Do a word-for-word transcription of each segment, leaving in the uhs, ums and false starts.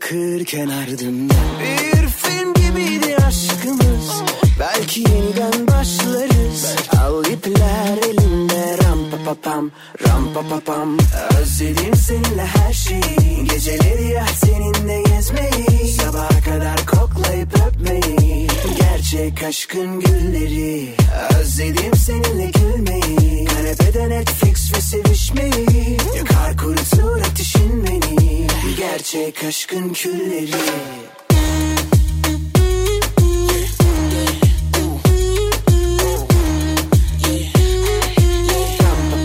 Kırken ardımda bir film gibiydi aşkımız. Belki yeniden başlarız. Al ipler elimde, ram pa pa pam, ram pa pa pam. Özledim seninle her şeyi, geceleri ya seninle gezmeyi, sabaha kadar koklayıp öpmeyi, gerçek aşkın gülleri. Özledim seninle gülmeyi, kanepede Netflix ve sevişmeyi, yakar kurutur ateşin beni, gerçek aşkın külleri.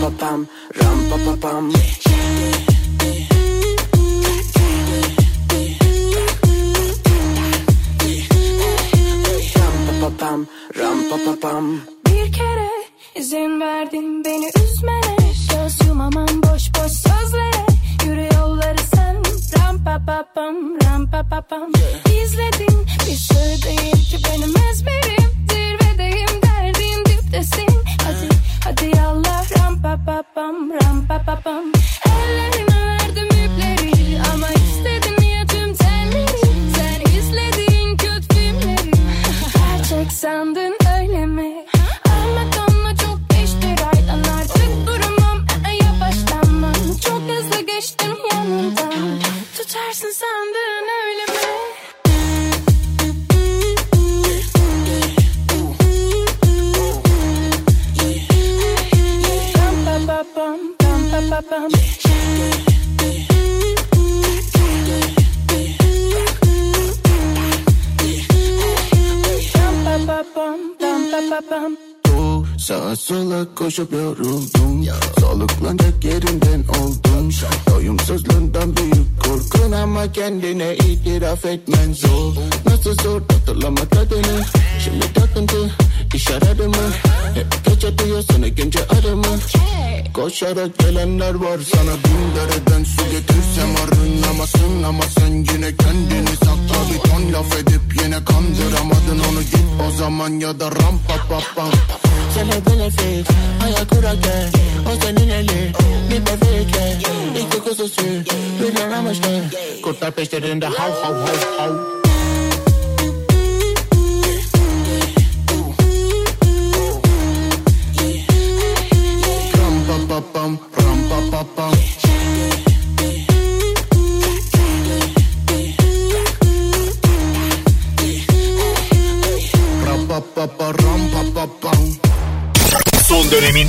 Ram pa pa pam, ram pa pa pam. Bir kere izin verdin beni üzmene, söz yumamam boş boş sözlere, yürü yolları sen. Ram pa pa pam, ram pa pa pam. İzledin bir şey değil ki benim ezberim, zirvedeyim derdin diptesin. Hadi hadi yallah, ram pa pa pam, ram pa pa pam. Ellerime verdim ipleri ama istedim ya tüm telleri. Sen izlediğin kötü filmleri gerçek sandın öyle mi? Ama kanla çok geçti raydan, artık duramam, yavaşlamam. Çok hızlı geçtim yanından, tutarsın sandın öyle mi? Bam bam bam bam bam. Bam bam bam bam bam. Dur, sağa sola koşup yoruldum. Soluklanacak yerinden oldum. Doyumsuzluğundan büyük korkun ama kendine itiraf etmen zor. Nasıl zor hatırlamak tadını. Şimdi takıntı iş aradı mı? Hep geç atıyor sana gence adamı. Koşarak gelenler var sana, bin dereden su getirsem arınamasın. Ama sen yine kendini sakla, bir ton laf edip yine kandıramadın onu. Git o zaman ya da ram pa pa pam. Sana benefit, ayak hurake, o senin eli, bir bebekle. İlk dokusu sür, bir yaramıştı, kurtlar peşlerinde hav hav hav hav. Ram pa pa pam, ram pa pa pa, ram pa pa pam. Son dönemin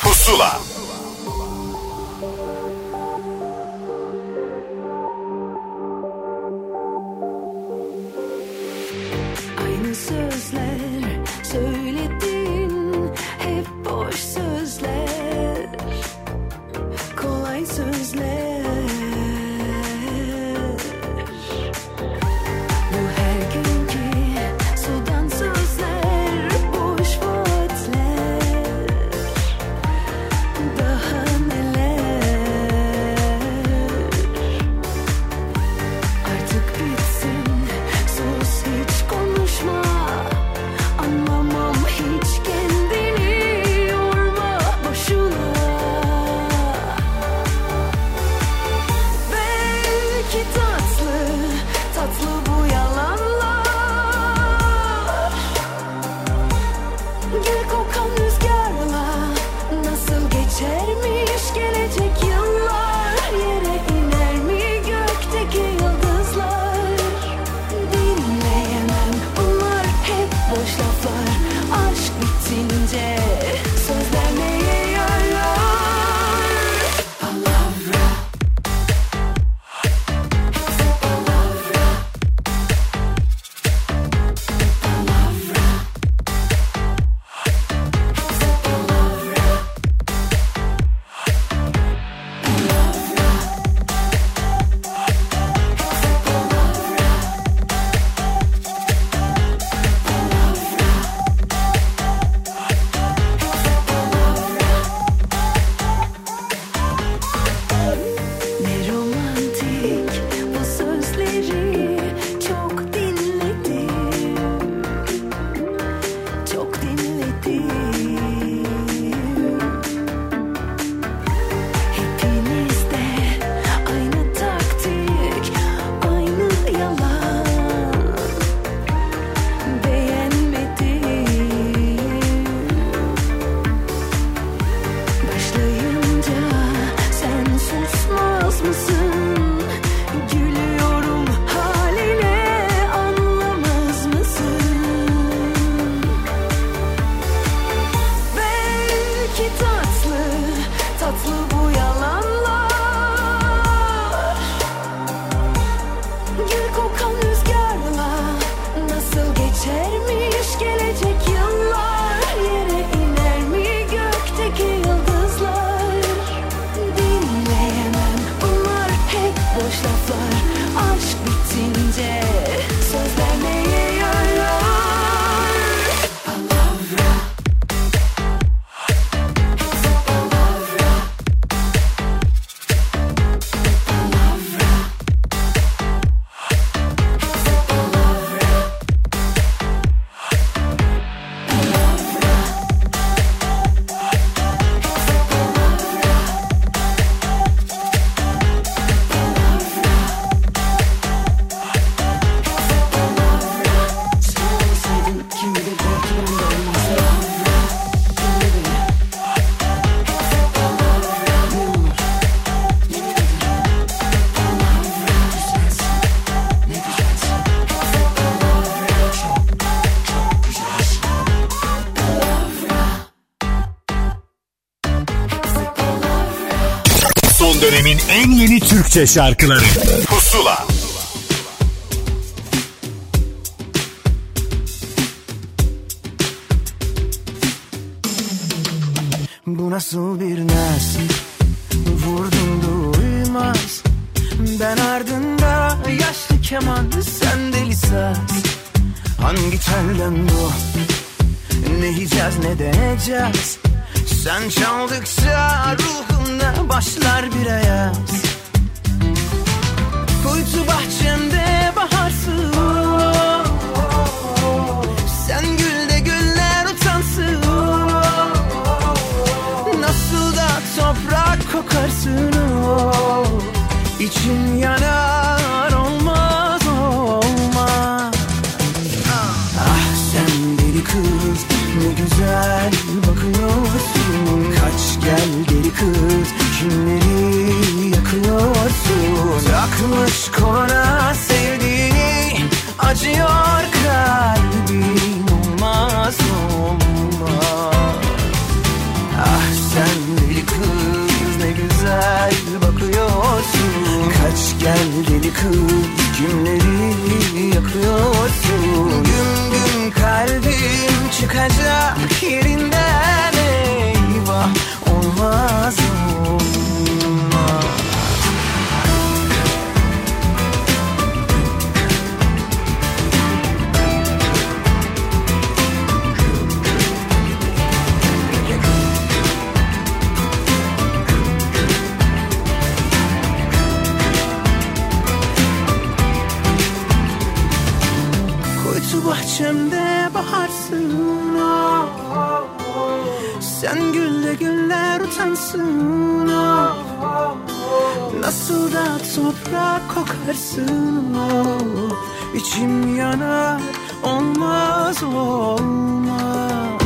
Pusula. Aynı sözler söyledi. Boş sözler, kolay sözler. Bu her günkü sudan sözler, boş vaatler. Son dönemin en yeni Türkçe şarkıları Pusula. Bu nasıl bir naz? Vurdum duymaz. Ben ardında yaşlı keman, sen de lisaz. Hangi telden bu? Ne yiyeceğiz ne deneyeceğiz? Sen çaldıkça ruhumda başlar bir ayaz. Kuytu bahçemde baharsın, sen gül de güller utansın. Nasıl da toprak kokarsın, içim yanar olmaz olmaz. Ah sen deli kız, ne güzel bakıyorsun. Kaç gel deli kız, kimleri yakıyorsun? Takmış koluna sevdiğini, acıyor kalbim, olmaz olmaz. Ah sen deli kız, ne güzel bakıyorsun. Kaç gel deli kız, kimleri yakıyorsun? Güm güm kalbim çıkacak yerinden. Olmaz olmaz. Kuytu bahçemde baharsın, oh, oh, oh. Sen gülle güller utansın, oh, oh, oh. Nasıl da toprak kokarsın, oh. İçim yanar olmaz olmaz.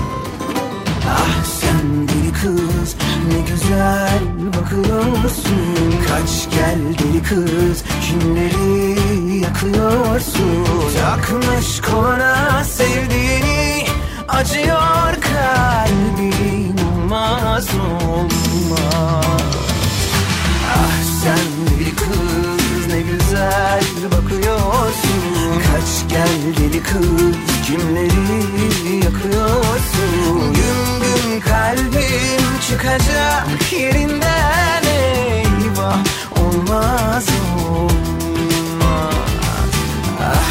Ah sen deli kız, ne güzel bakıyorsun. Kaç gel deli kız, kimleri yakıyorsun? Takmış koluna sevdiğini, acıyor kalbim, olmaz olmaz. Ah sen deli kız, ne güzel bakıyorsun. Kaç gel deli kız, kimleri yakıyorsun? Gün gün kalbim çıkacak yerinden, eyvah olmaz olmaz. Ah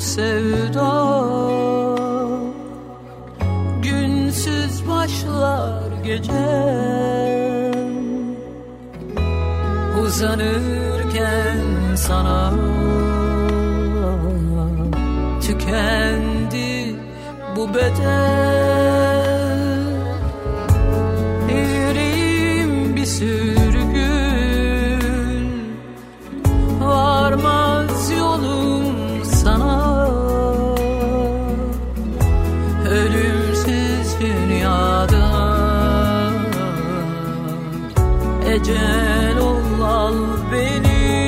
Sevda günsüz başlar gecem, uzanırken sana tükendi bu beden. Yüreğim bir sürgün, varmaz yolum sana. Ecel ol al beni.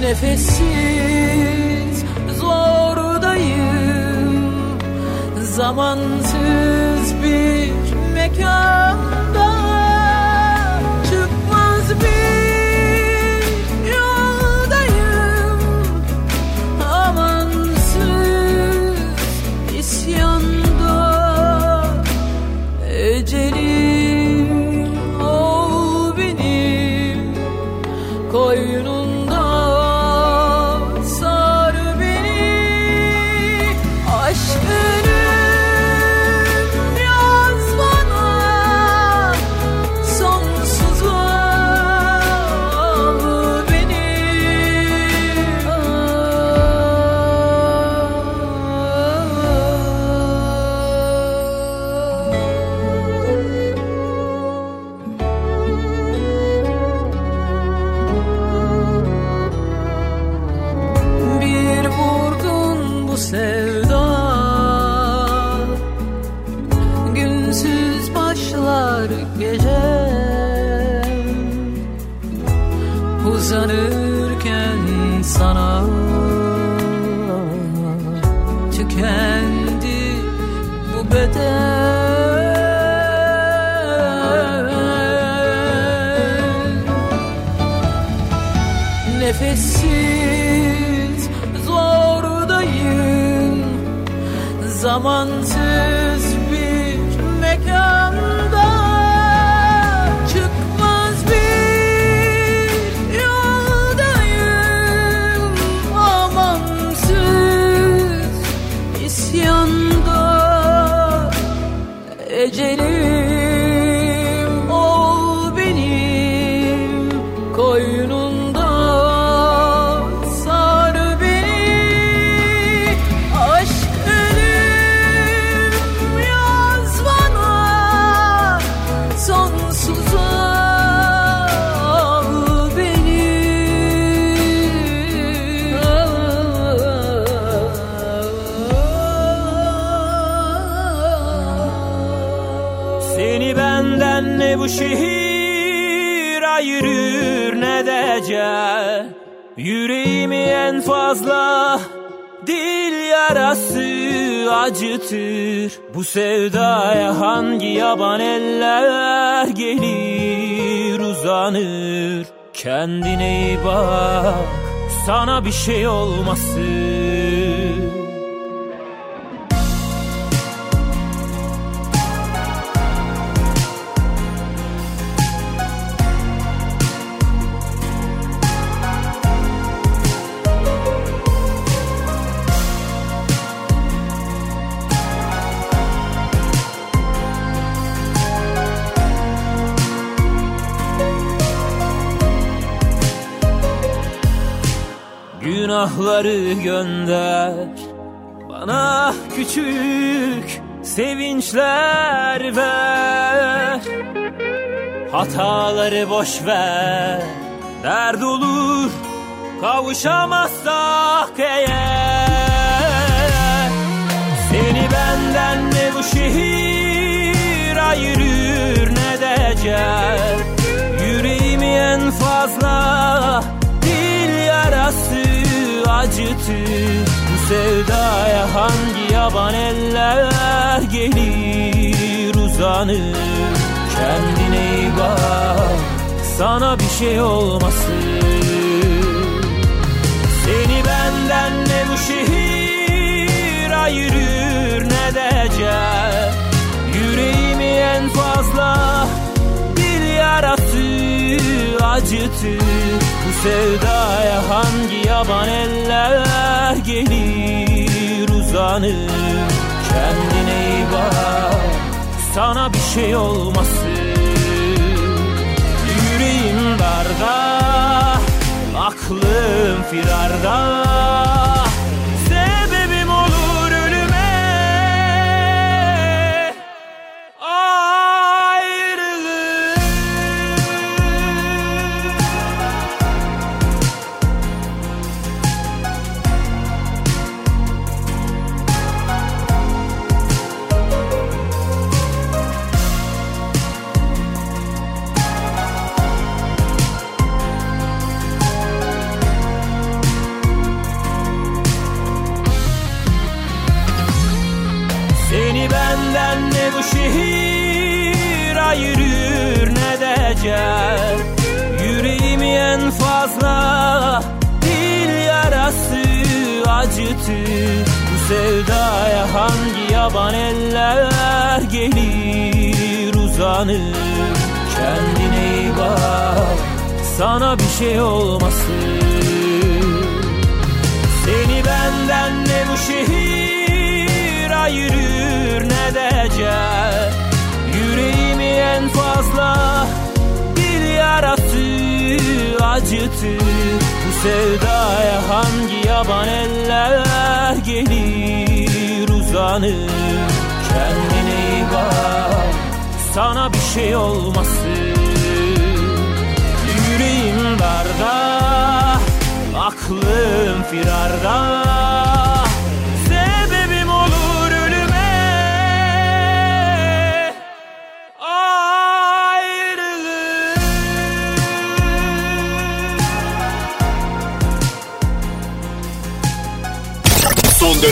Nefessiz zordayım, zamansız bir mekanda. Çıkmaz bir beni. uzanırken sana tükendi bu beden. Nefessiz zordayım, zamansız bir mekanda. Ecelim ol benim, koynunda sar beni. Aşk ölüm yaz bana, sonsuza al beni. Seni benden ne bu şehir ayırır ne de can. Yüreğimi en fazla dil yarası acıtır. Bu sevdaya hangi yaban eller gelir uzanır. Kendine iyi bak, sana bir şey olmasın. Günahları gönder bana, küçük sevinçler ver. Hataları boş ver, dert olur kavuşamazsak eğer. Seni benden ne bu şehir ayırır ne de can. Yüreğimi en fazla dil yarası acıtır. Bu sevdaya hangi yaban eller gelir uzanır. Kendine iyi bak, sana bir şey olmasın. Seni benden ne bu şehir ayırır ne de can. Yüreğimi en fazla dil yarası acıtır. Bu sevdaya hangi yaban eller gelir uzanır. Kendine iyi bak, sana bir şey olmasın. Yüreğim darda, aklım firarda. Sebebim olur ölüme ayırır ne de can. Yüreğimi en fazla dil yarası acıtır. Bu sevdaya hangi yaban eller gelir uzanır. Kendine iyi bak, sana bir şey olmasın. Seni benden ne bu şehir ayırır ne de can. Yüreğimi en fazla dil yarası acıtır. Bu sevdaya hangi yaban eller gelir uzanır. Kendine iyi bak, sana bir şey olmasın. Yüreğim darda, aklım firarda. Ayrılık. son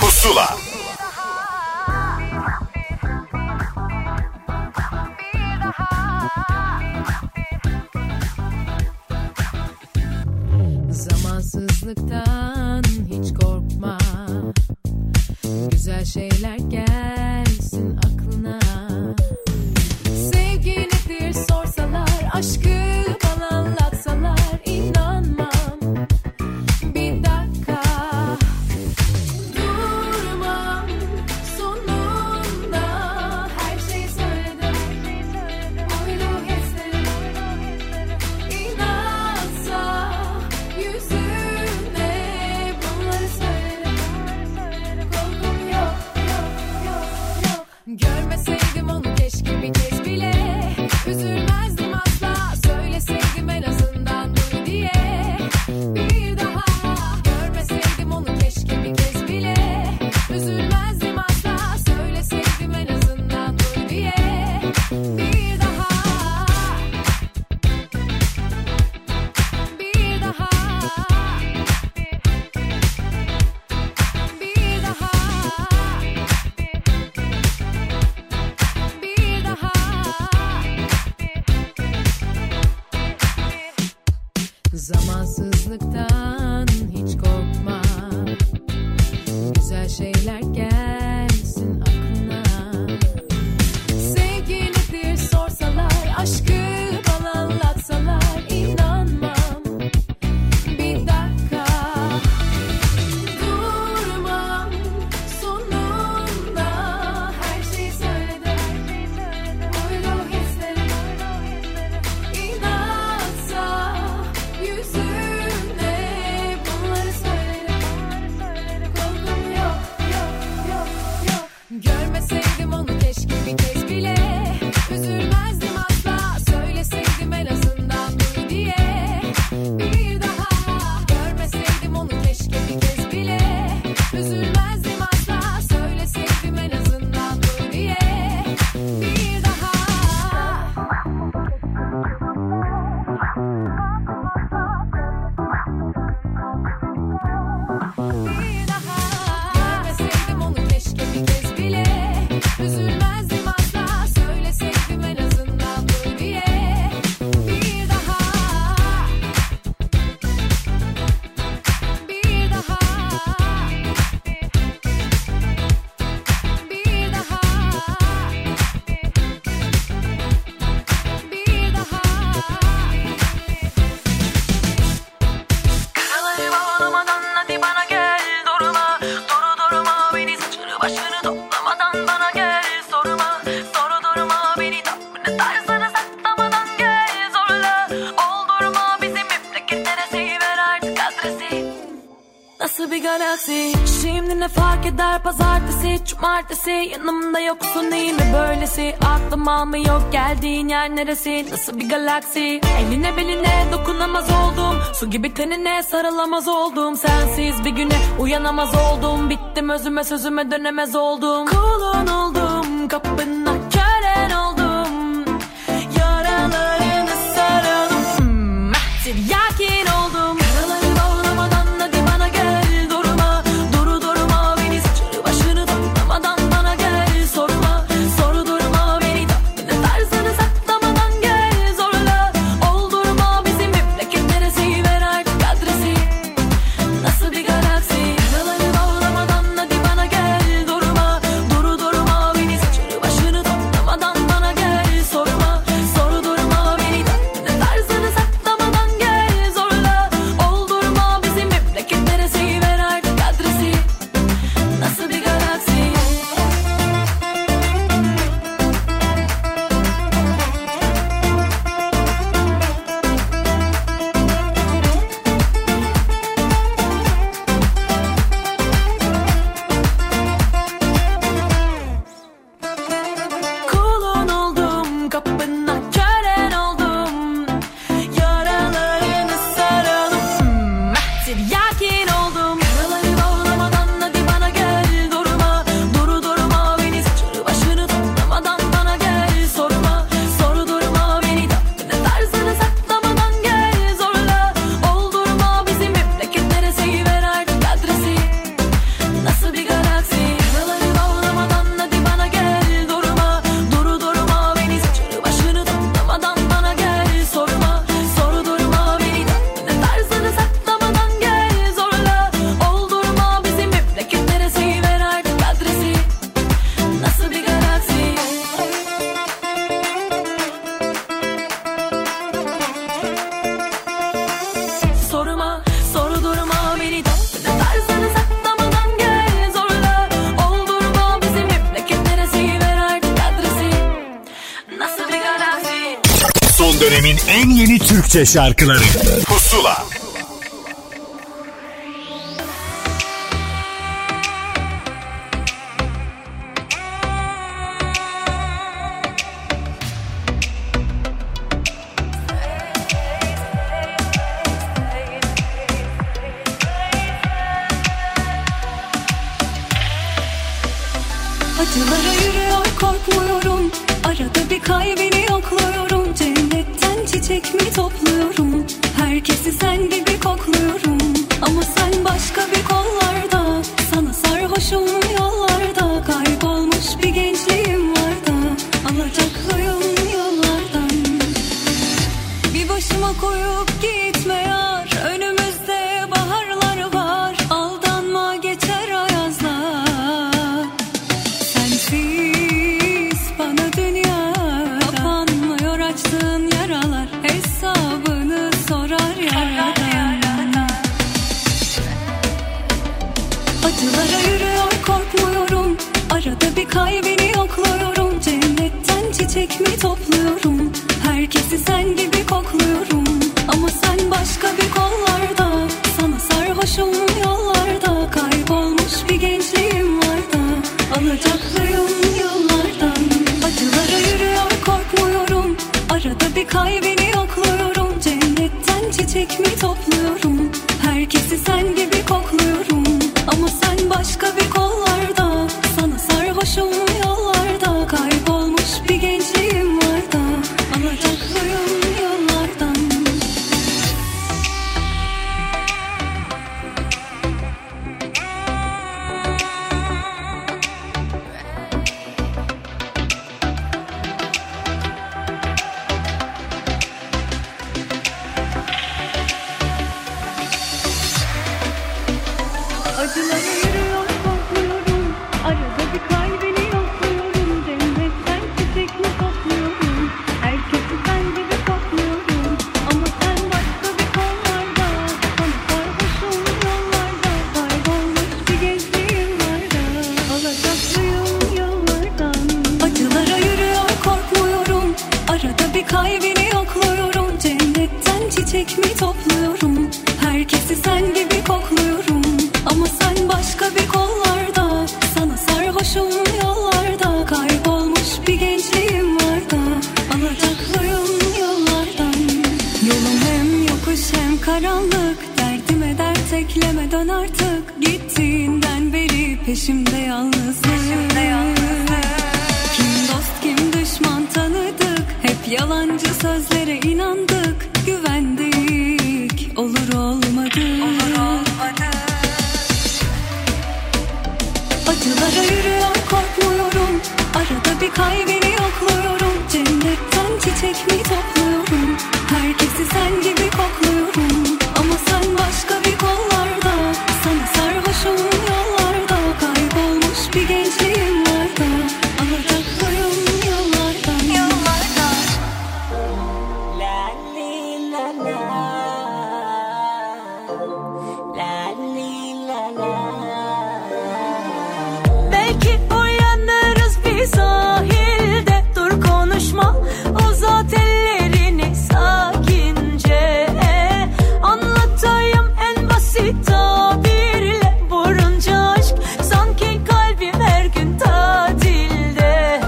Pusula. Zamansızlıktan hiç korkma. Güzel şeyler gelsin aklına. Sevgi nedir sorsalar, aşkı bana anlatsalar inanmam. Bir dakika durmam, sonunda her şeyi söyledim. Oyunu keserim, inansa yüzüne bunları söylerim. Korkum yok, yok, yok, yok. Görmeseydim onu keşke bir kez bile. Üzülmezdim asla, söyleseydim en azından duy diye. Bir daha görmeseydim onu keşke bir kez bile. Üzülmezdim asla, söyleseydim en azından duy diye. Bir daha, bir daha, bir daha, bir daha. Zamansızlıktan hiç korkma. Güzel şeyler gelsin aklına. Sevgi nedir sorsalar, aşkı bana anlatsalar inanmam. Bir dakika durmam, sonunda her şeyi söyledim. Oyunu hislerim, inansa yüzüne bunları söylerim. Korkum yok, yok, yok, yok. Görmeseydim onu keşke bir kez bile. Üzülmezdim asla, söyleseydim en azından duy diye. Bir daha görmeseydim onu keşke bir kez bile. Üzülmezdim asla, söyleseydim en azından duy diye. Bir daha. Bir daha görmeseydim onu keşke bir kez bile. Üzülmezdim asla, söyleseydim en azından duy diye. Bir daha, bir daha, bir daha, bir daha. Karalayıma olmadan hadi bana gel, durma, duru durma beni, saçını başını toplamadan bana gel, sorma, soru durma beni, tavrını tarzını saklamadan gel, zorla oldurma bizi, memleket neresi, ver artık adresi. Nasıl bir galaksi? Şimdi ne fark eder pazartesi, cumartesi? Yanımda yoksun yine böylesi. Aklım almıyor geldiğin yer neresi? Nasıl bir galaksi? Eline beline dokunamaz oldum. Su gibi tenine sarılamaz oldum. Sensiz bir güne uyanamaz oldum. Bittim özüme sözüme dönemez oldum. Kulun oldum, kapına kölen oldum. Yaralarını saralım. Hmm, Yakin oldum. Karalarım olmadan hadi bana gel, durma, duru durma beni, saçını başını toplamadan bana gel, sorma, soru durma beni, tavrını tarzını saklamadan gel, zorla oldurma bizi, memleket neresi, ver artık adresi. Nasıl bir galaksi? Karaları bağlamadan hadi bana gel, durma, duru durma beni, saçını başını topla Dönemin en yeni Türkçe şarkıları Pusula. Acılara yürüyor korkmuyorum, arada bir kaybını yokluyorum. Cennetten çiçek mi topluyorum, herkesi sen gibi kokluyorum. Ama sen başka bir kollarda, sana sarhoşum yollarda. Kaybolmuş bir gençliğim var da, alacaklıyım yollardan. Bir başıma koyup gitme yar, önümüzde baharlar var. Aldanma geçer ayazlar. Yaralar hesabını sorar yaradan. Acılara yürüyor korkmuyorum, arada bir kaybını yokluyorum. Cennetten çiçek mi topluyorum, herkesi sen gibi kokluyorum. Ama sen başka bir kollarda, sana sarhoşum yollarda. Kaybolmuş bir gençliğim var da, alacaklıyım yollardan. Acılara yürüyor korkmuyorum, arada bir kaybını yokluyorum. Cennetten çiçek mi topluyorum, herkesi sen gibi kokluyorum. Ama sen başka bir kollarda, sana sarhoşum yollarda. Kaybolmuş bir gençliğim var da, alacaklıyım yollardan. Acılara yürüyor korkmuyorum, arada bir kaybını yokluyorum. Cennetten çiçek mi topluyorum, herkesi ben gibi kokluyorum. Ama sen başka bir kollarda, sana sarhoşum yollarda. Kaybolmuş bir gençliğim var da, alacaklıyım yollardan. Acılara yürüyor korkmuyorum, arada bir kaybını yokluyorum. Cennetten çiçek mi topluyorum, herkesi sen gibi kokluyorum. Ama sen başka bir kollarda, sana sarhoşum yollarda. Kaybolmuş bir gençliğim var da, alacaklıyım yollardan. Yolum hem yokuş hem karanlık, derdime dert ekleme dön artık. Gittiğinden beri peşimde yalnızlık, peşimde yalnızlık. Kim dost kim düşman tanıdık, hep yalancı sözlere inandık. Güvendik, olur olmadı, olur olmadı. Acılara yürüyor korkmuyorum, arada bir kaybını yokluyorum. Cennetten çiçek mi topluyorum, herkesi sen gibi kokluyorum. Ama sen başka bir kollarda, sana sarhoşum yollarda. Kaybolmuş bir gençliğim var da, alacaklıyım yollardan. Yollarda. La li la la, la li la la. Sahilde dur konuşma, uzat ellerini sakince. Anlatayım en basit tabirle, burunca aşk sanki kalbim her gün tatilde.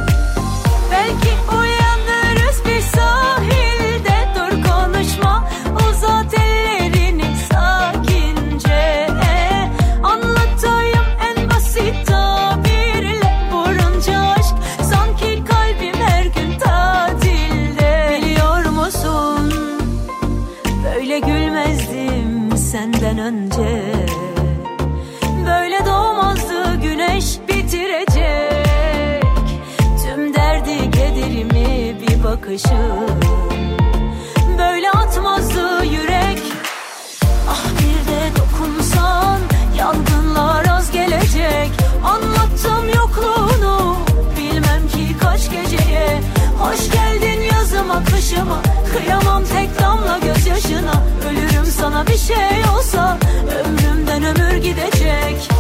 Belki uyanırız bir sahilde, dur konuşma, uzat ellerini sakince. Anlatayım en basit tabirle. Senden önce böyle doğmazdı güneş, bitirecek tüm derdi kederimi bir bakışın. Böyle atmazdı yürek. Ah bir de dokunsan, yangınlar az gelecek. Anlattım yokluğunu bilmem ki kaç geceye. Hoş geldin yazıma kışıma, kıyamam tek damla gözyaşına. Ölürüm sana bir şey olsa, ömrümden ömür gidecek.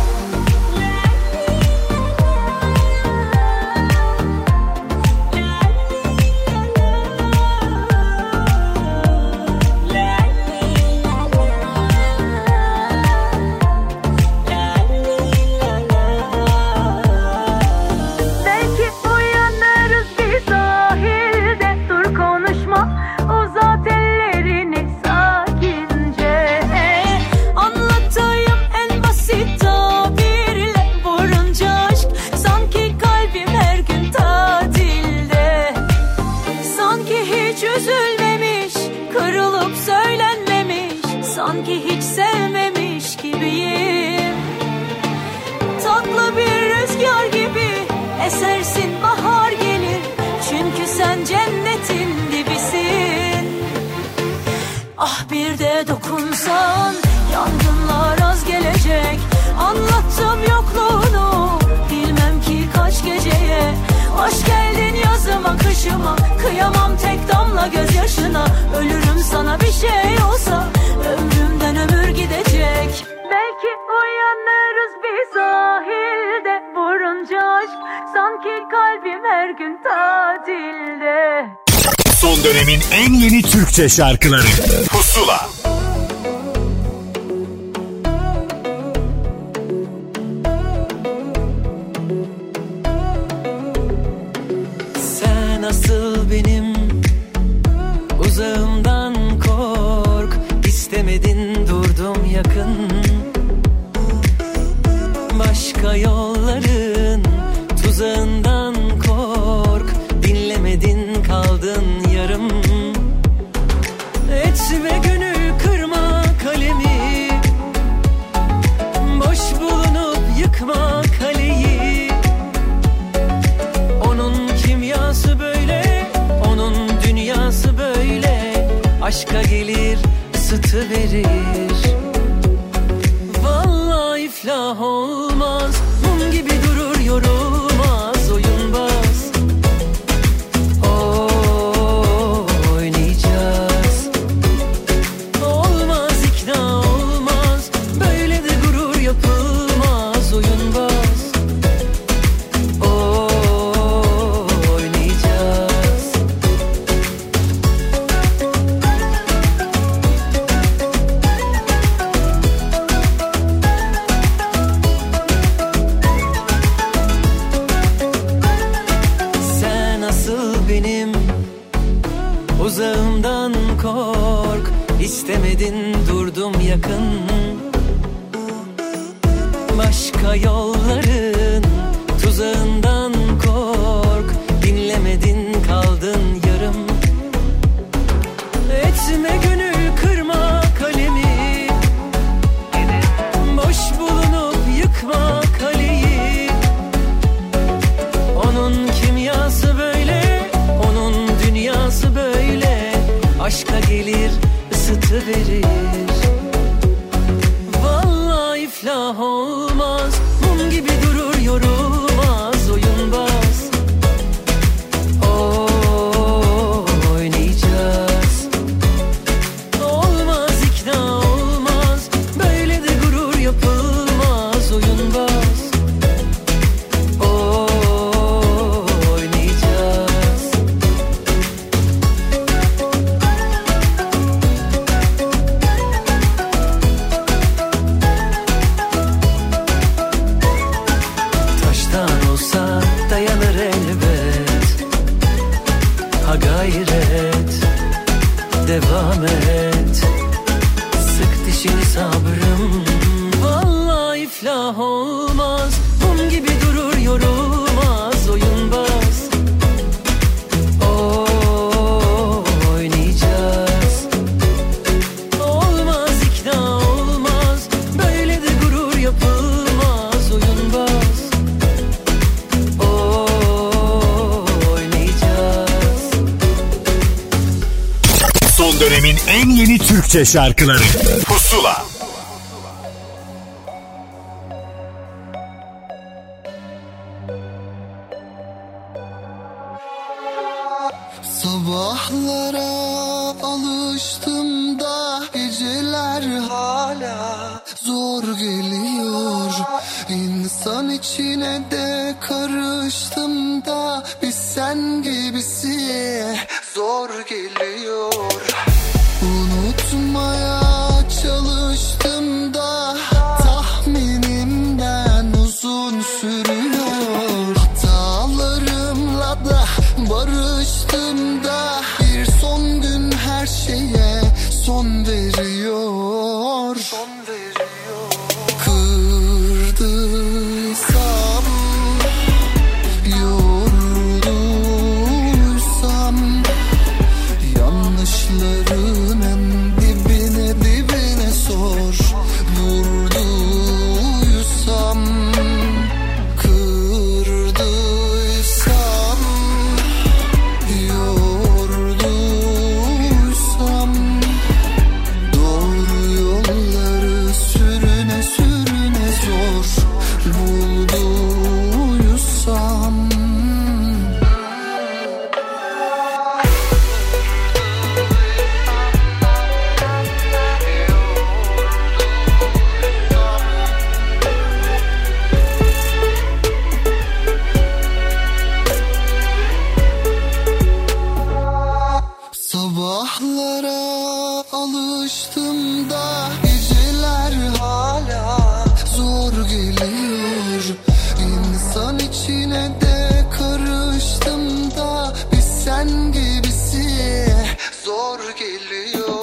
sanki hiç sevmemiş gibiyim. Tatlı bir rüzgar gibi esersin, bahar gelir, çünkü sen cennetin dibisin. Ah bir de dokunsan, yangınlar az gelecek. Anlattım yokluğunu, bilmem ki kaç geceye. Hoş geldin yazıma kışıma, kıyamam tek damla gözyaşına. Ölürüm sana bir şey olsa, ömrümden ömür gidecek. Belki uyanırız bir sahilde, vurunca aşk sanki kalbim her gün tatilde. Son dönemin en yeni Türkçe şarkıları Pusula. Başka yolların tuzağından kork, dinlemedin kaldın yarım. Etme günü kırma kalemi, boş bulunup yıkma kaleyi. Onun kimyası böyle, onun dünyası böyle. Aşka gelir ısıtı verir. Vallahi iflah ol. Türkçe şarkıları Pusula. Sabahlara alıştım da geceler hala zor geliyor. İnsan içine de karıştım da bir sen gibisi zor geliyor. Unutmaya çalıştım da tahminimden uzun sürüyor. Hatalarımla da barıştım da bir son gün her şeye son veriyor. Son veriyor. Kırdıysam, yorulduysam, yanlışları dibine dibine alıştım da geceler hala zor geliyor. İnsan içine de karıştım da bir sen gibisi zor geliyor.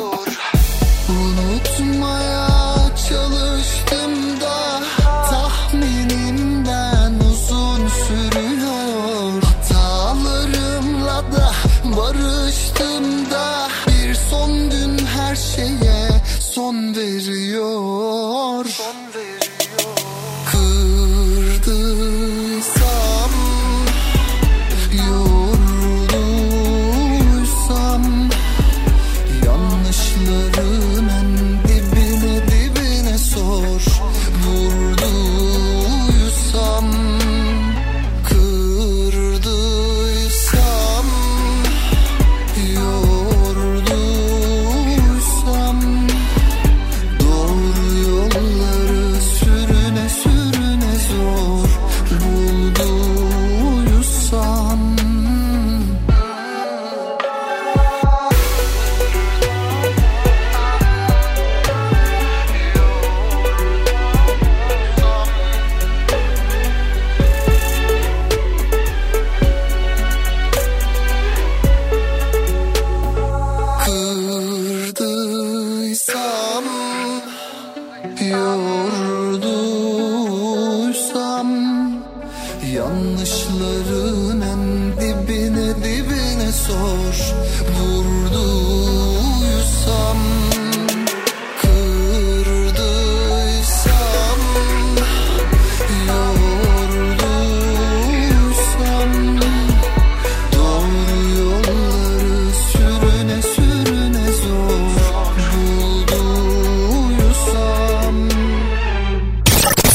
Unutmaya çalıştım da tahminimden uzun sürüyor. Hatalarımla da barıştım da bir son gün her şeye son veriyor. Son veriyor. Kırdıysam, yorulduysam, yanlışların en dibine dibine sor. Vurduysam, yorduysam, yanlışların en dibine dibine sor. Vurduysam, kırdıysam, yorduysam, doğru yolları sürüne sürüne zor.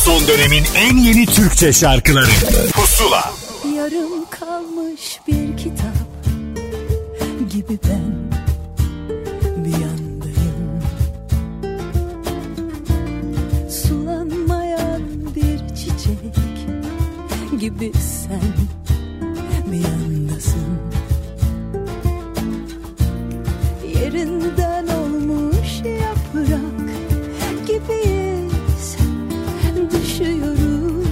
Son dönemin en yeni Türkçe şarkıları Pusula. Yarım kalmış bir kitap gibi ben bir yandayım. Sulanmayan bir çiçek gibi sen bir yandasın. Yerinden olmuş yaprak gibi düşüyoruz.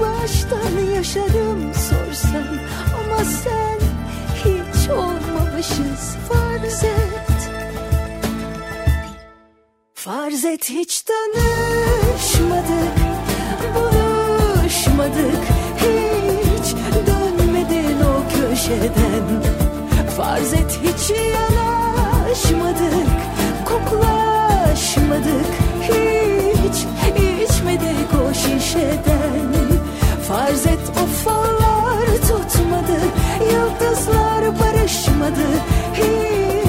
Baştan yaşarım sorsan ama sen hiç olmamışız. Farz et, farz et hiç tanışmadık, buluşmadık, hiç dönmedin o köşeden. Farz et hiç yanaşmadık, kokla hiç içmedik o şişeden. Farz et ufalar tutmadı, yıldızlar barışmadı,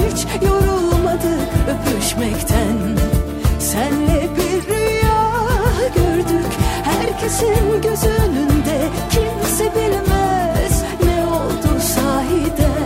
hiç yorulmadık öpüşmekten. Senle bir rüya gördük, herkesin göz önünde, kimse bilmez ne oldu sahiden.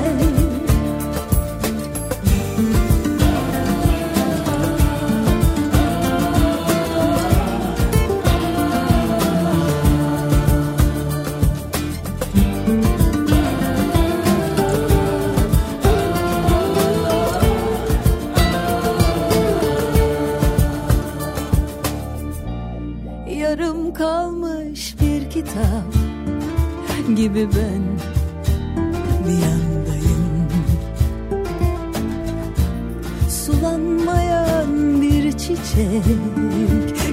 Kalmış bir kitap gibi ben bir yandayım. Sulanmayan bir çiçek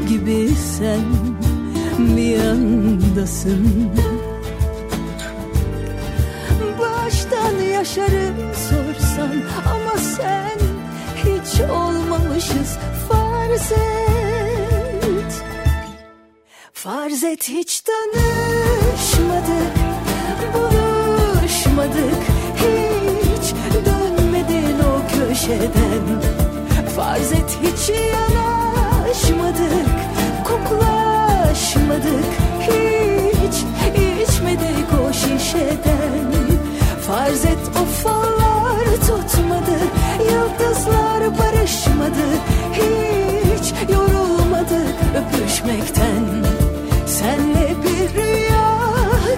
gibi sen bir yandasın. Baştan yaşarım sorsan ama sen hiç olmamışız. Farz et, farz et hiç tanışmadık, buluşmadık, hiç dönmedin o köşeden. Farz et hiç yanaşmadık, koklaşmadık, hiç içmedik o şişeden. Farz et ufalar tutmadı, yıldızlar barışmadı, hiç yorulmadık öpüşmekten. Senle bir rüya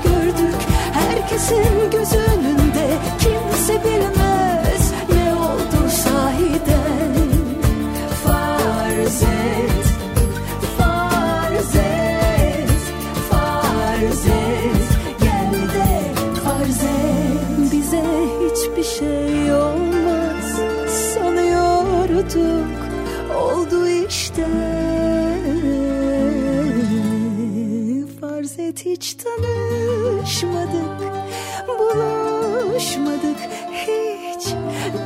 gördük, herkesin göz önünde, konuştuk, oldu işte. Farz et hiç tanışmadık, buluşmadık hiç,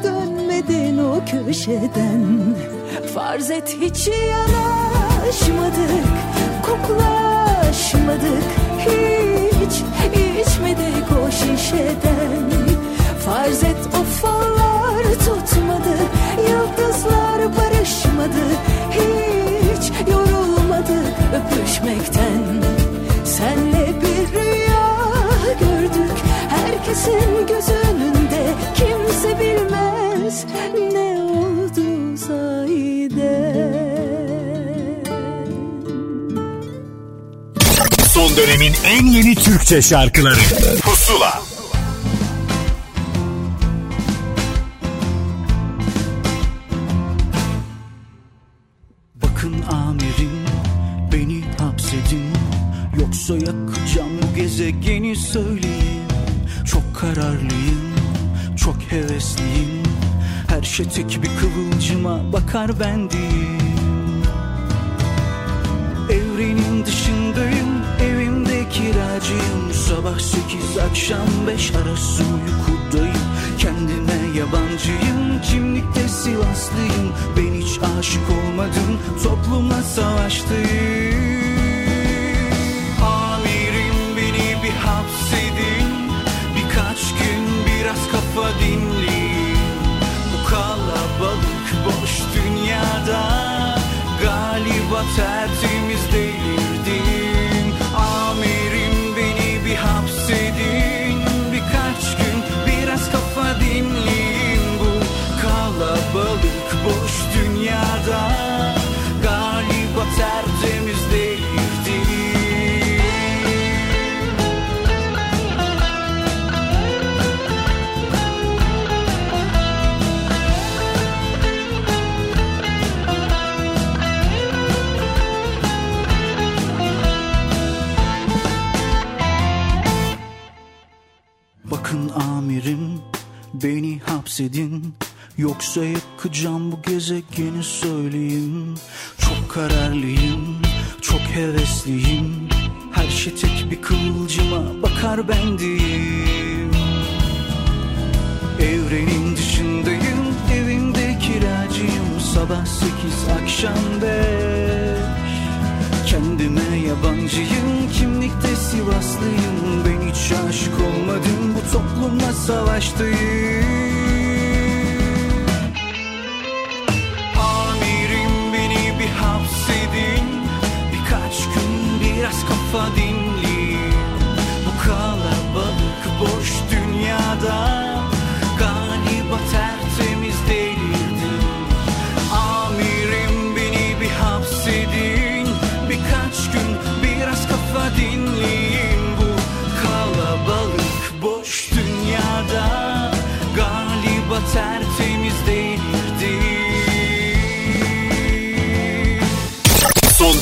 dönmedin o köşeden. Farz et hiç yanaşmadık, koklaşmadık hiç, içmedik o şişeden. Farz et ufalar tutmadı, yıldızlar barışmadı hiç, yorulmadık öpüşmekten. Senle bir rüya gördük, herkesin gözü önünde, kimse bilmez ne oldu Zahide. Son dönemin en yeni Türkçe şarkıları Pusula. Bakın amirim, beni hapsedin, yoksa yakacağım bu gezegeni söyleyin. Çok kararlıyım, çok hevesliyim, her şey tek bir kıvılcıma bakar bendeyim. Evrenin dışındayım, evimde kiracıyım, sabah sekiz akşam beş arası uykudayım. Kendime yabancıyım, kimlikte Sivaslıyım, ben hiç aşık olmadım, toplumla savaştayım. Amirim beni bir hapsedin, birkaç gün biraz kafa dinleyin. Bu kalabalık boş dünyada galiba tertemiz değildim. Amirim beni bir hapsedin, birkaç gün biraz kafa dinleyin. Bu kalabalık boş dünyada galiba tertemiz değildim. Bakın amirim, beni hapsedin, yoksa yakacağım bu gezegeni söyleyeyim. Çok kararlıyım, çok hevesliyim, her şey tek bir kıvılcıma bakar bendeyim. Evrenin dışındayım, evimde kiracıyım, sabah sekiz akşam beş. Kendime yabancıyım, kimlikte Sivaslıyım, ben hiç aşık olmadım, bu toplumla savaştayım. Amirim beni bir hapsedin, birkaç gün biraz kafa dinleyin. Bu kalabalık boş dünyada galiba tertemiz değildim. Amirim beni bir hapsedin, kaç gün biraz kafa dinleyeyim. Bu kalabalık boş dünyada galiba tertemiz değildi. Son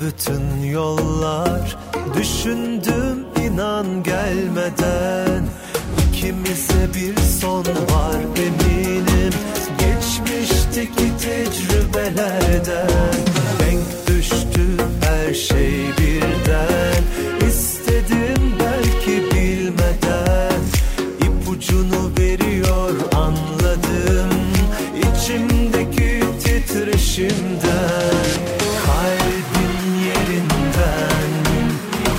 Bütün yollar düşündüm, inan gelmeden. İkimize bir son var eminim, geçmişteki tecrübelerden. Denk düştü her şey birden, İstedim belki bilmeden. İpucunu veriyor anladım, İçimdeki titreşimden.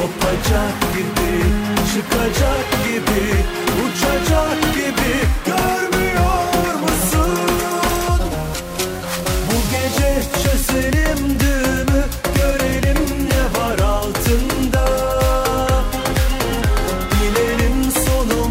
Kopacak gibi, çıkacak gibi, uçacak gibi, görmüyor musun? Bu gece çözelim düğümü, görelim ne var altında. Bilelim sonu.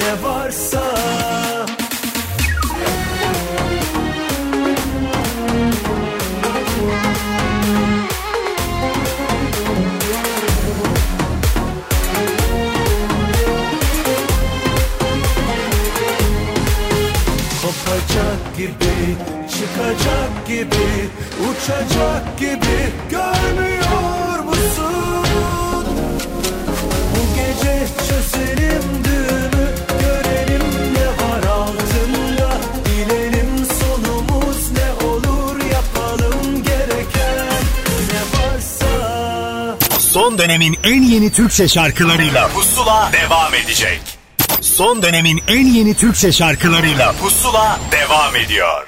ne varsa. Kopacak gibi, çıkacak gibi, uçacak gibi, görmüyor musun? Bu gece çözelim düğümü, görelim ne var altında, bilelim sonumuz ne olur, yapalım gereken ne varsa. Son dönemin en yeni Türkçe şarkılarıyla Pusula devam edecek. Son dönemin en yeni Türkçe şarkılarıyla Pusula devam ediyor.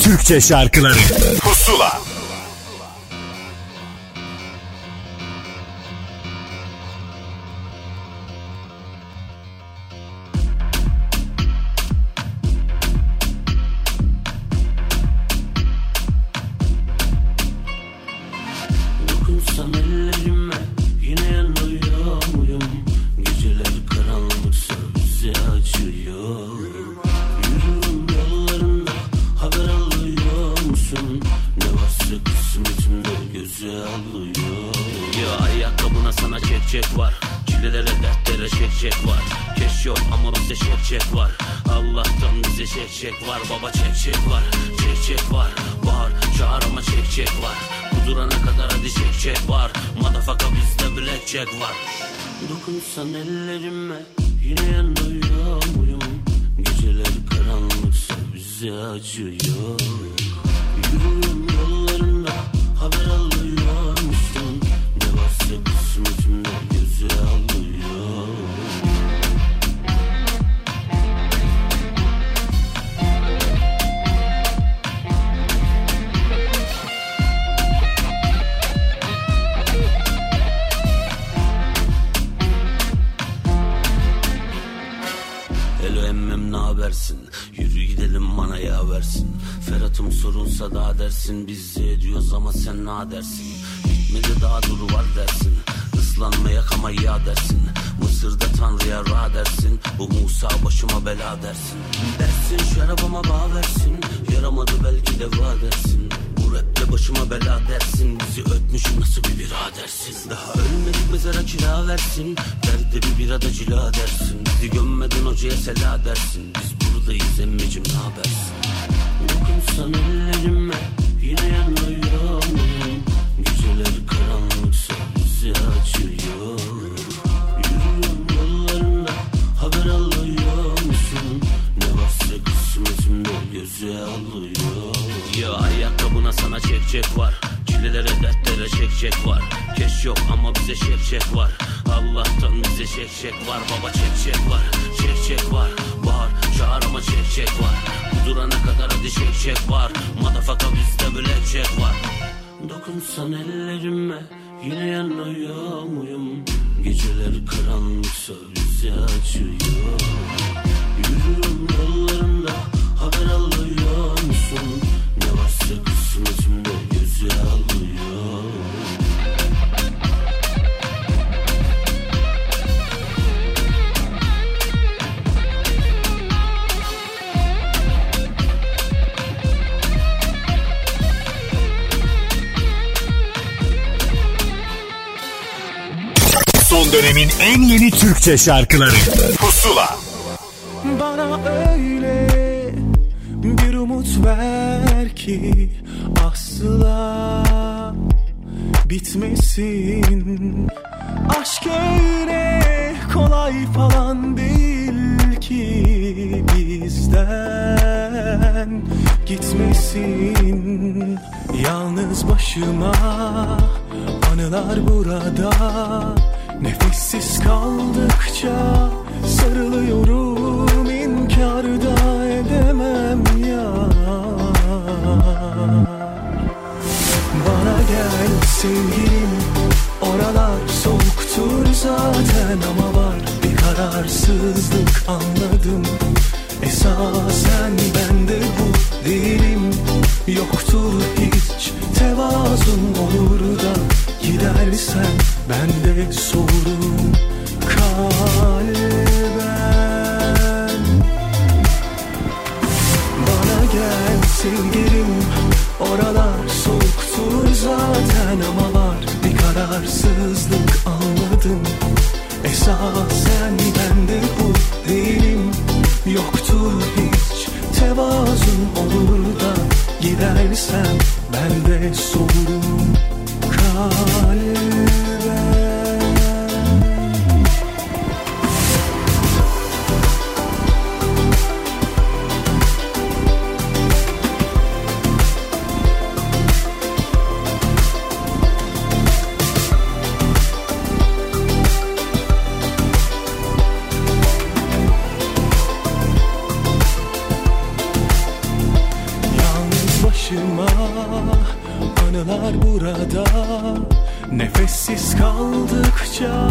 Türkçe şarkıları Pusula. Fakamızda blackjack var. Dokunsan ellerime yine yanıyor muyum? Geceler karanlıksa bizi acıyor. Yürüyorum yollarında haber alıyor musun? Ne varsa kısmetimde gözü alıyor. Yürü gidelim bana ya versin. Ferhat'ım sorunsa daha dersin. Biz ediyoruz ama sen ne dersin? Gitmede daha duru var dersin. Islanmaya kama ya dersin. Mısır'da Tanrı'ya ra dersin. Bu Musa başıma bela dersin. Dersin şarabama bağ versin. Yaramadı belki deva dersin. Bu rapte başıma bela dersin. Bizi ötmüşüm nasıl bir bira dersin. Daha ölmedik mezara kira versin. Derde bir birada cila dersin. Bizi gömmeden hocaya sela dersin. Biz buradayız emmicim nabersin. Dokunsan ellerime yine yanıyor muyum? Geceler karanlıksa bizi açıyor. Yürüyorum yollarında haber alıyor musun? Ne varsa kısmetimde göze alıyor. Ya ayakkabına sana çekecek var. Çilelere dertlere çekecek var. Keş yok ama bize şekcek var. Allah'tan bize şekcek var. Baba çekecek var. Şekcek var. Bağır çağır ama çekecek var. Kudurana kadar hadi şekcek var. Madafaka bizde bilecek var. Dokunsan ellerime yine yanıyor muyum? Geceler karanlıksa bizi açıyor. Yürüyorum yollarında haber alıyor musun? Ne varsa kısmetimde gözü alıyor. Son dönemin en yeni Türkçe şarkıları Pusula. Bana öyle bir umut ver ki asla bitmesin. Aşk öyle kolay falan değil ki bizden gitmesin. Yalnız başıma anılar burada. Nefessiz kaldıkça sarılıyorum, inkar da edemem ya. Bana gel sevgilim, oralar soğuktur zaten ama var bir kararsızlık anladım. Esasen ben de bu değilim, yoktur hiç tevazun olur da gidersen ben de sorun kalben. Bana gel sevgilim, oralar soğuktur zaten ama var bir kararsızlık anladım. Esasen ben de bu değilim, yoktur hiç tevazun olur da gidersen ben de sorun kalben. Burada nefessiz kaldıkça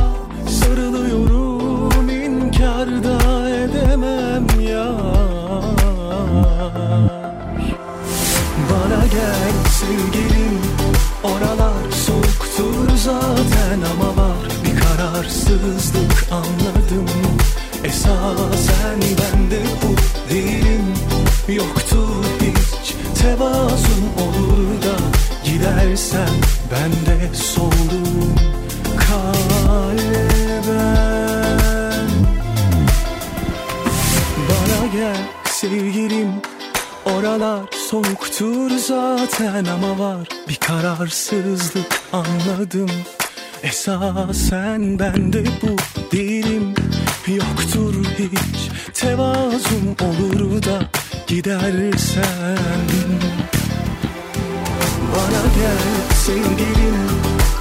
sarılıyorum, inkar da edemem ya. Bana gel sevgilim, oralar soğuktur zaten ama var bir kararsızlık anladım. Esasen ben de bu değilim, yoktur hiç tevazun olur da gidersen ben de soğudum kalben. Bana gel sevgilim, oralar soğuktur zaten ama var bir kararsızlık anladım. Esasen bende bu değilim, yoktur hiç tevazum, olur da gidersen. Bana gel sevgilim,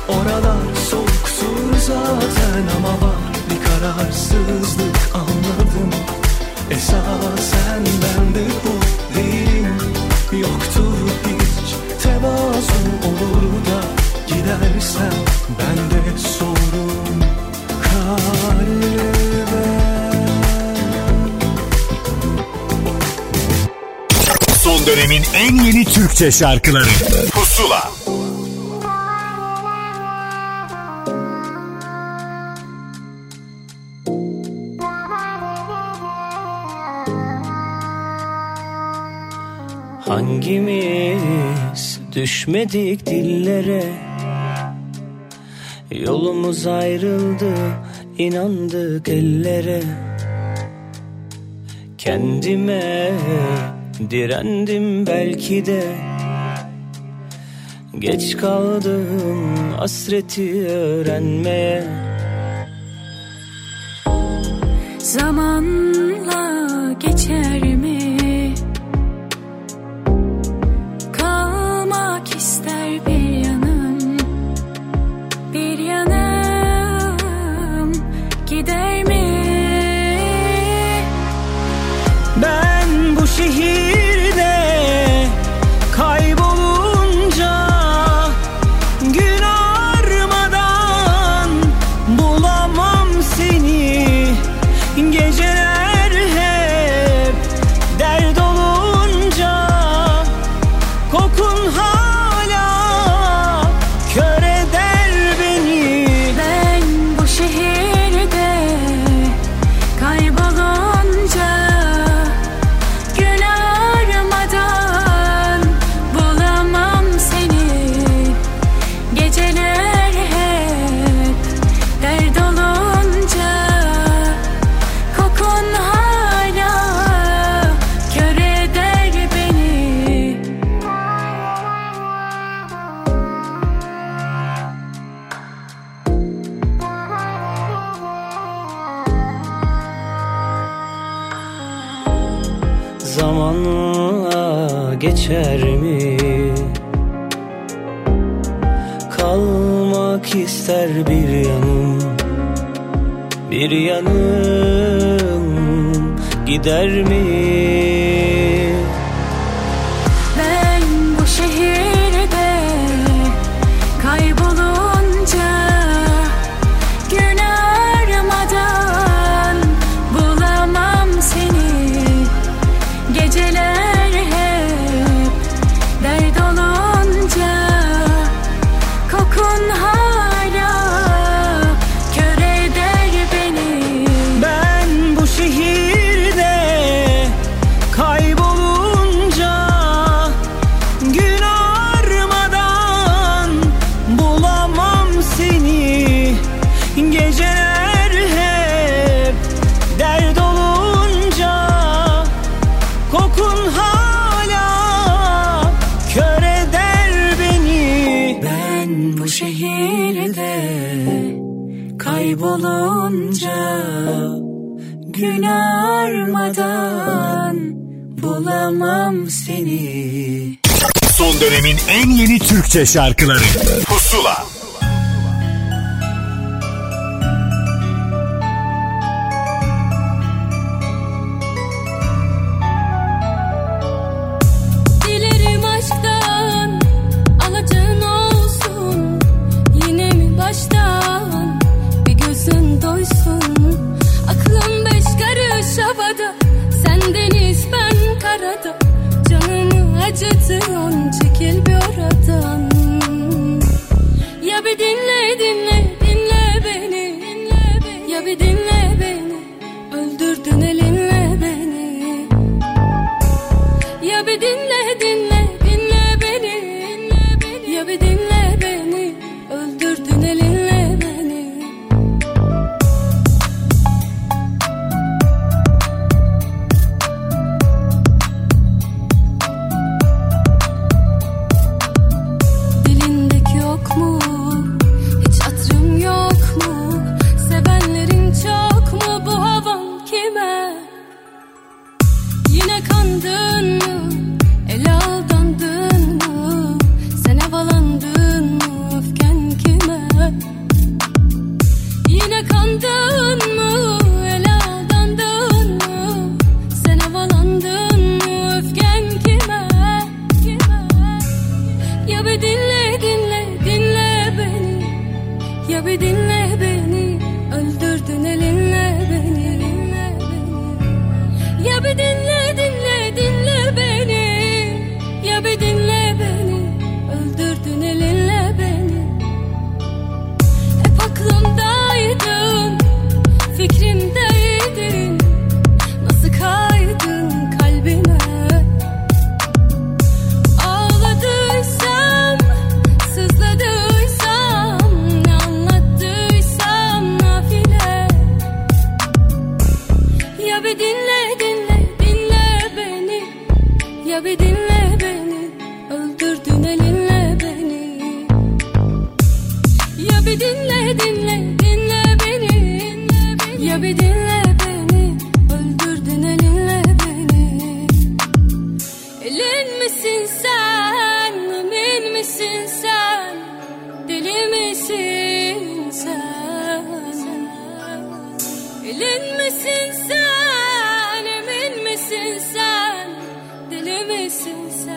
oralar soğuktur zaten, ama var bir kararsızlık anladım. Esasen bende bu değilim, yoktur hiç tevazum, olur da gidersen. Bende sorun kalbe. Son dönemin en yeni Türkçe şarkıları Pusula. Hangimiz düşmedik dillere, yolumuz ayrıldı, inandık ellere. Kendime direndim belki de, geç kaldım hasreti öğrenmeye. Zamanla geçer mi? Kalmak ister bir yanım, bir yanım gider mi? Ben bu şehirde kaybolunca, gün armadan bulamam seni. Geceler hep dert olunca, kokun hala kör eder beni. Ben bu şehirde kaybolunca, zamanla geçer mi? Kalmak ister bir yanım, bir yanım gider mi? Kaybolunca, gün armadan bulamam seni. Son dönemin en yeni Türkçe şarkıları Pusula. Acıtın, çekil bir oradan. Ya bir dinle dinle dinle beni, dinle beni. Ya bir dinle beni, öldürdün elinle beni. Elin misin sen, emin misin sen, deli misin sen? Elin misin sen, emin misin sen, deli misin sen?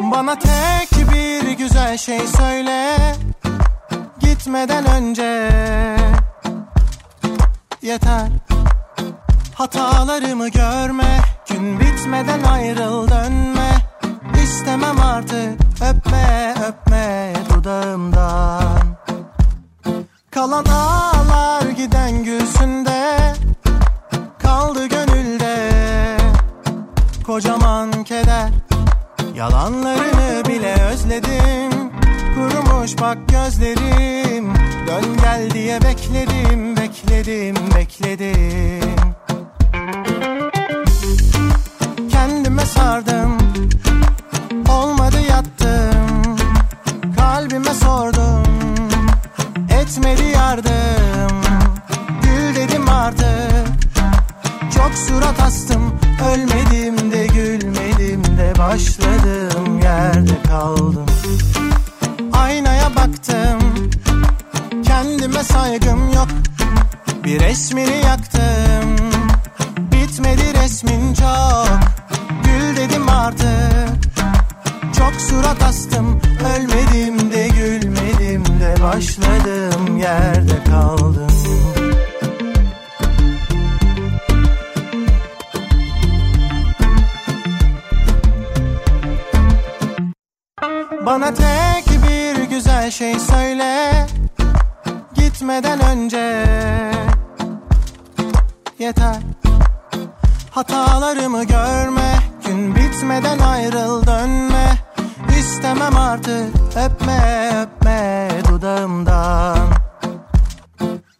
Bana tek bir güzel şey söyle gitmeden önce, yeter hatalarımı görme. Gün bitmeden ayrıl dönme, istemem artık öpme öpme dudağımdan. Kalan ağlar giden gülsünde, kaldı gönülde kocaman keder. Yalanlarını bile özledim, kurumuş bak gözlerim. Dön gel diye bekledim, bekledim, bekledim. Kendime sardım, olmadı yattım. Kalbime sordum, etmedi yardım. Gül dedim artık, çok surat astım. Ölmedim de gülmedim de başladım yerde kaldım. Aynaya baktım, kendime saygım yok. Bir resmini yaktım, bitmedi resmin çok. Gül dedim artık, çok surat astım. Ölmedim de gülmedim de başladım yerde kaldım. Bana tek bir güzel şey söyle gitmeden önce, yeter hatalarımı görme. Gün bitmeden ayrıl dönme, istemem artık öpme öpme dudağımdan.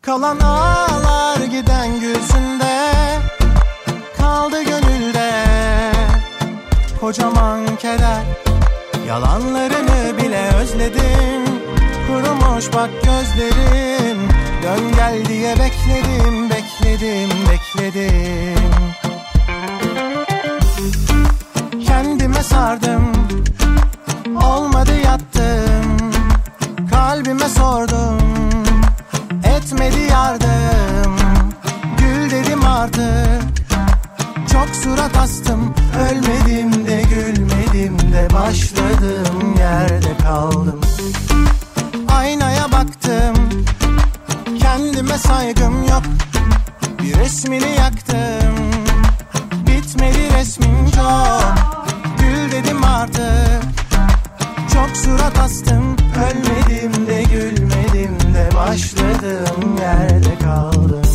Kalan ağlar giden gülsünde, kaldı gönülde kocaman keder. Yalanlarını bile özledim, kurumuş bak gözlerim. Dön gel diye bekledim, bekledim, bekledim. Kendime sardım, olmadı yattım. Kalbime sordum, etmedi yardım. Gül dedim artık, çok surat astım. Ölmedim de gülmedim de başladım yerde kaldım. Aynaya baktım, kendime saygım yok. Bir resmini yaktım, bitmedi resmin çok. Gül dedim artık, çok surat astım. Ölmedim de gülmedim de başladım yerde kaldım. Sun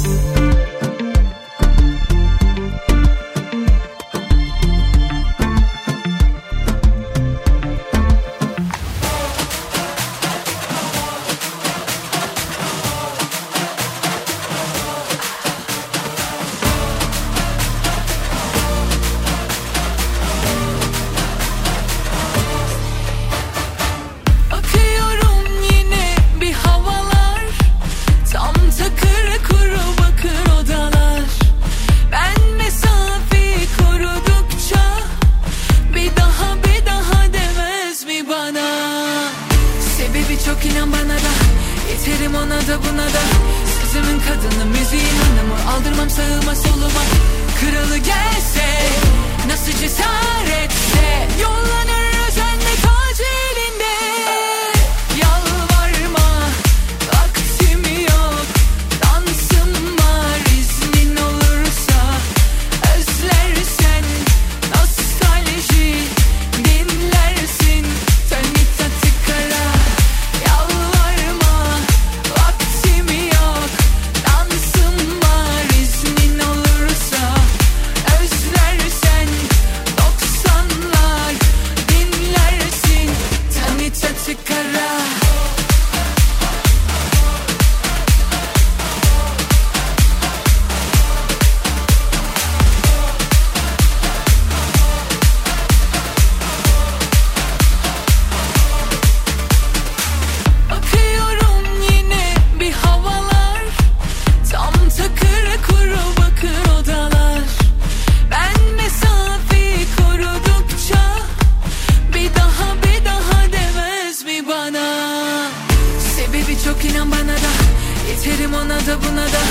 da buna da.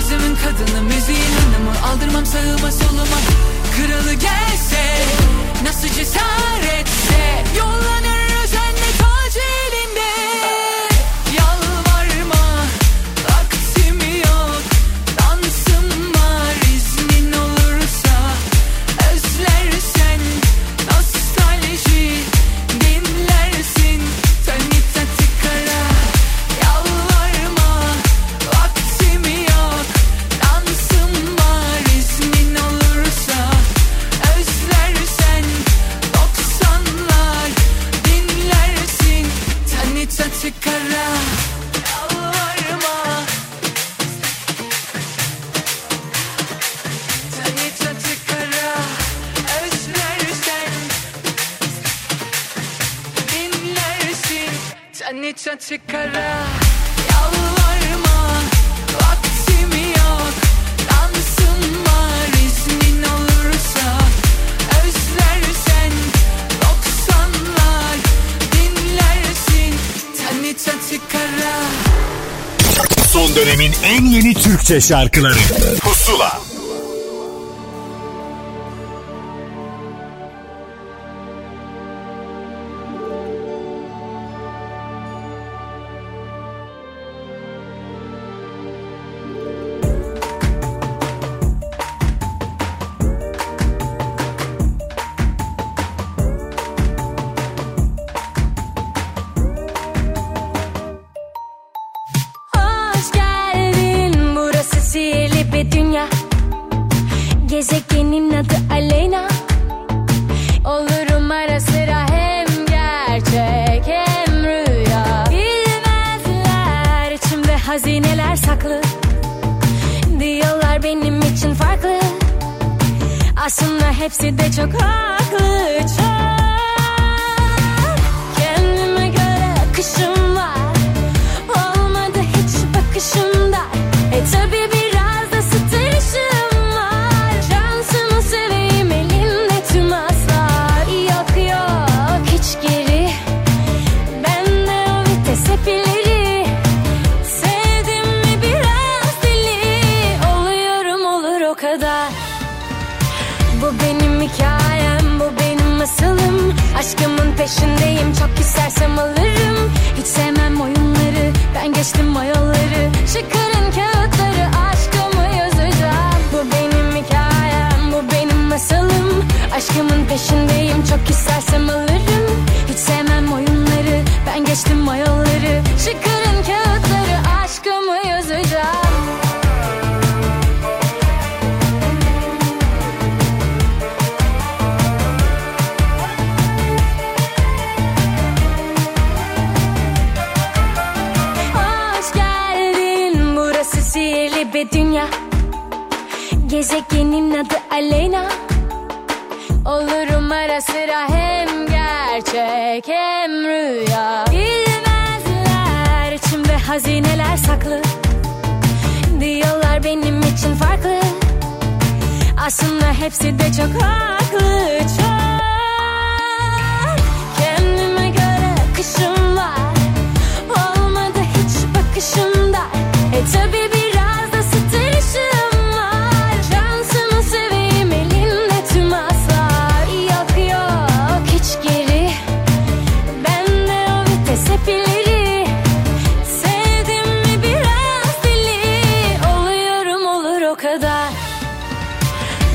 Sözümün kadını müziğin hanımı, aldırmam sağıma soluma. Kralı gelse nasıl cesaretse, yollanır özenle tacı elinde. Yalvarma, vaktim yok, dansım var. İznin olursa özlersen nostalji dinlersin, seni tatikara. Yalvarma, vaktim yok, dansım var. İznin olursa özlersen doksanlar dinlersin, seni tatikara. Yalvarma, seni tatikara. Özlersen dinlersin, seni tatikara. Yalvarma, vaktim yok, dansım var. İznin olursa özlersen doksanlar dinlersin, seni tatikara. Son dönemin en yeni Türkçe şarkıları Pusula. Hoş geldin, burası sihirli bir dünya. Gezegenin adı Aleyna. Olurum ara sıra hem gerçek hem rüya. Bilmezler içimde hazineler saklı. Diyorlar benim için farklı. Aslında hepsi de çok haklı. Çok kendime göre akışım var. Olmadı hiç bakışımda. E tabi biraz da stresim var. Şansımı seveyim, elimde tüm aslar. Yok yok hiç geri. Ben de o vites hep ileri. Sevdim mi biraz deli oluyorum, olur o kadar. Bu benim hikayem, bu benim masalım. Aşkımın peşindeyim, çok istersem alırım. Hiç sevmem oyunları, ben geçtim o yolları. Şıkırın kağıtları, aşkımı yazacağım. Bu benim hikayem, bu benim masalım. Aşkımın peşindeyim, çok istersem alırım. Hiç sevmem oyunları, ben geçtim o yolları. Şıkırın kağıtları, aşkımı yazacağım. Hoş geldin, burası sihirli bir dünya. Gezegenin adı Aleyna. Olurum ara sıra hem gerçek hem rüya. Bilmezler içimde hazineler saklı. Diyorlar benim için farklı. Aslında hepsi de çok haklı. Çok kendime göre akışım var. Olmadı hiç bakışımda. E tabi biraz da stresim var. Şansımı seveyim, elimde tüm aslar. Yok yok hiç geri. Ben de o vites hep ileri. Sevdim mi biraz deli oluyorum, olur o kadar.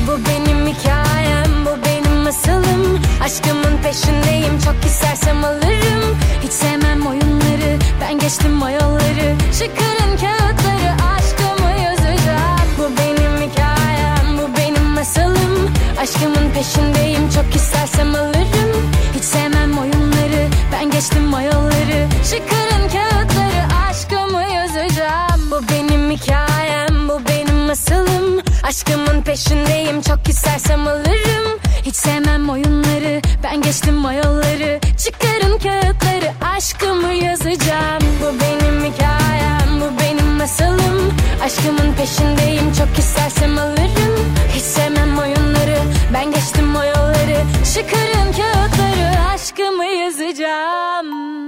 Bu benim hikayem, bu benim masalım. Aşkımın peşindeyim, çok istersem alırım. Hiç sevmem oyunları, ben geçtim o yolları. Şıkırın kağıtları, aşkımı yazacağım. Bu benim hikayem, bu benim masalım. Aşkımın peşindeyim, çok istersem alırım. Hiç sevmem oyunları, ben geçtim o yolları. Şıkırın kağıtları, aşkımı yazacağım. Bu benim hikayem, bu benim masalım. Aşkımın peşindeyim, çok istersem alırım. Hiç sevmem oyunları, ben geçtim o yolları. Çıkarın kağıtları, aşkımı yazacağım. Bu benim hikayem, bu benim masalım. Aşkımın peşindeyim, çok istersem alırım. Hiç sevmem oyunları, ben geçtim o yolları. Çıkarın kağıtları, aşkımı yazacağım.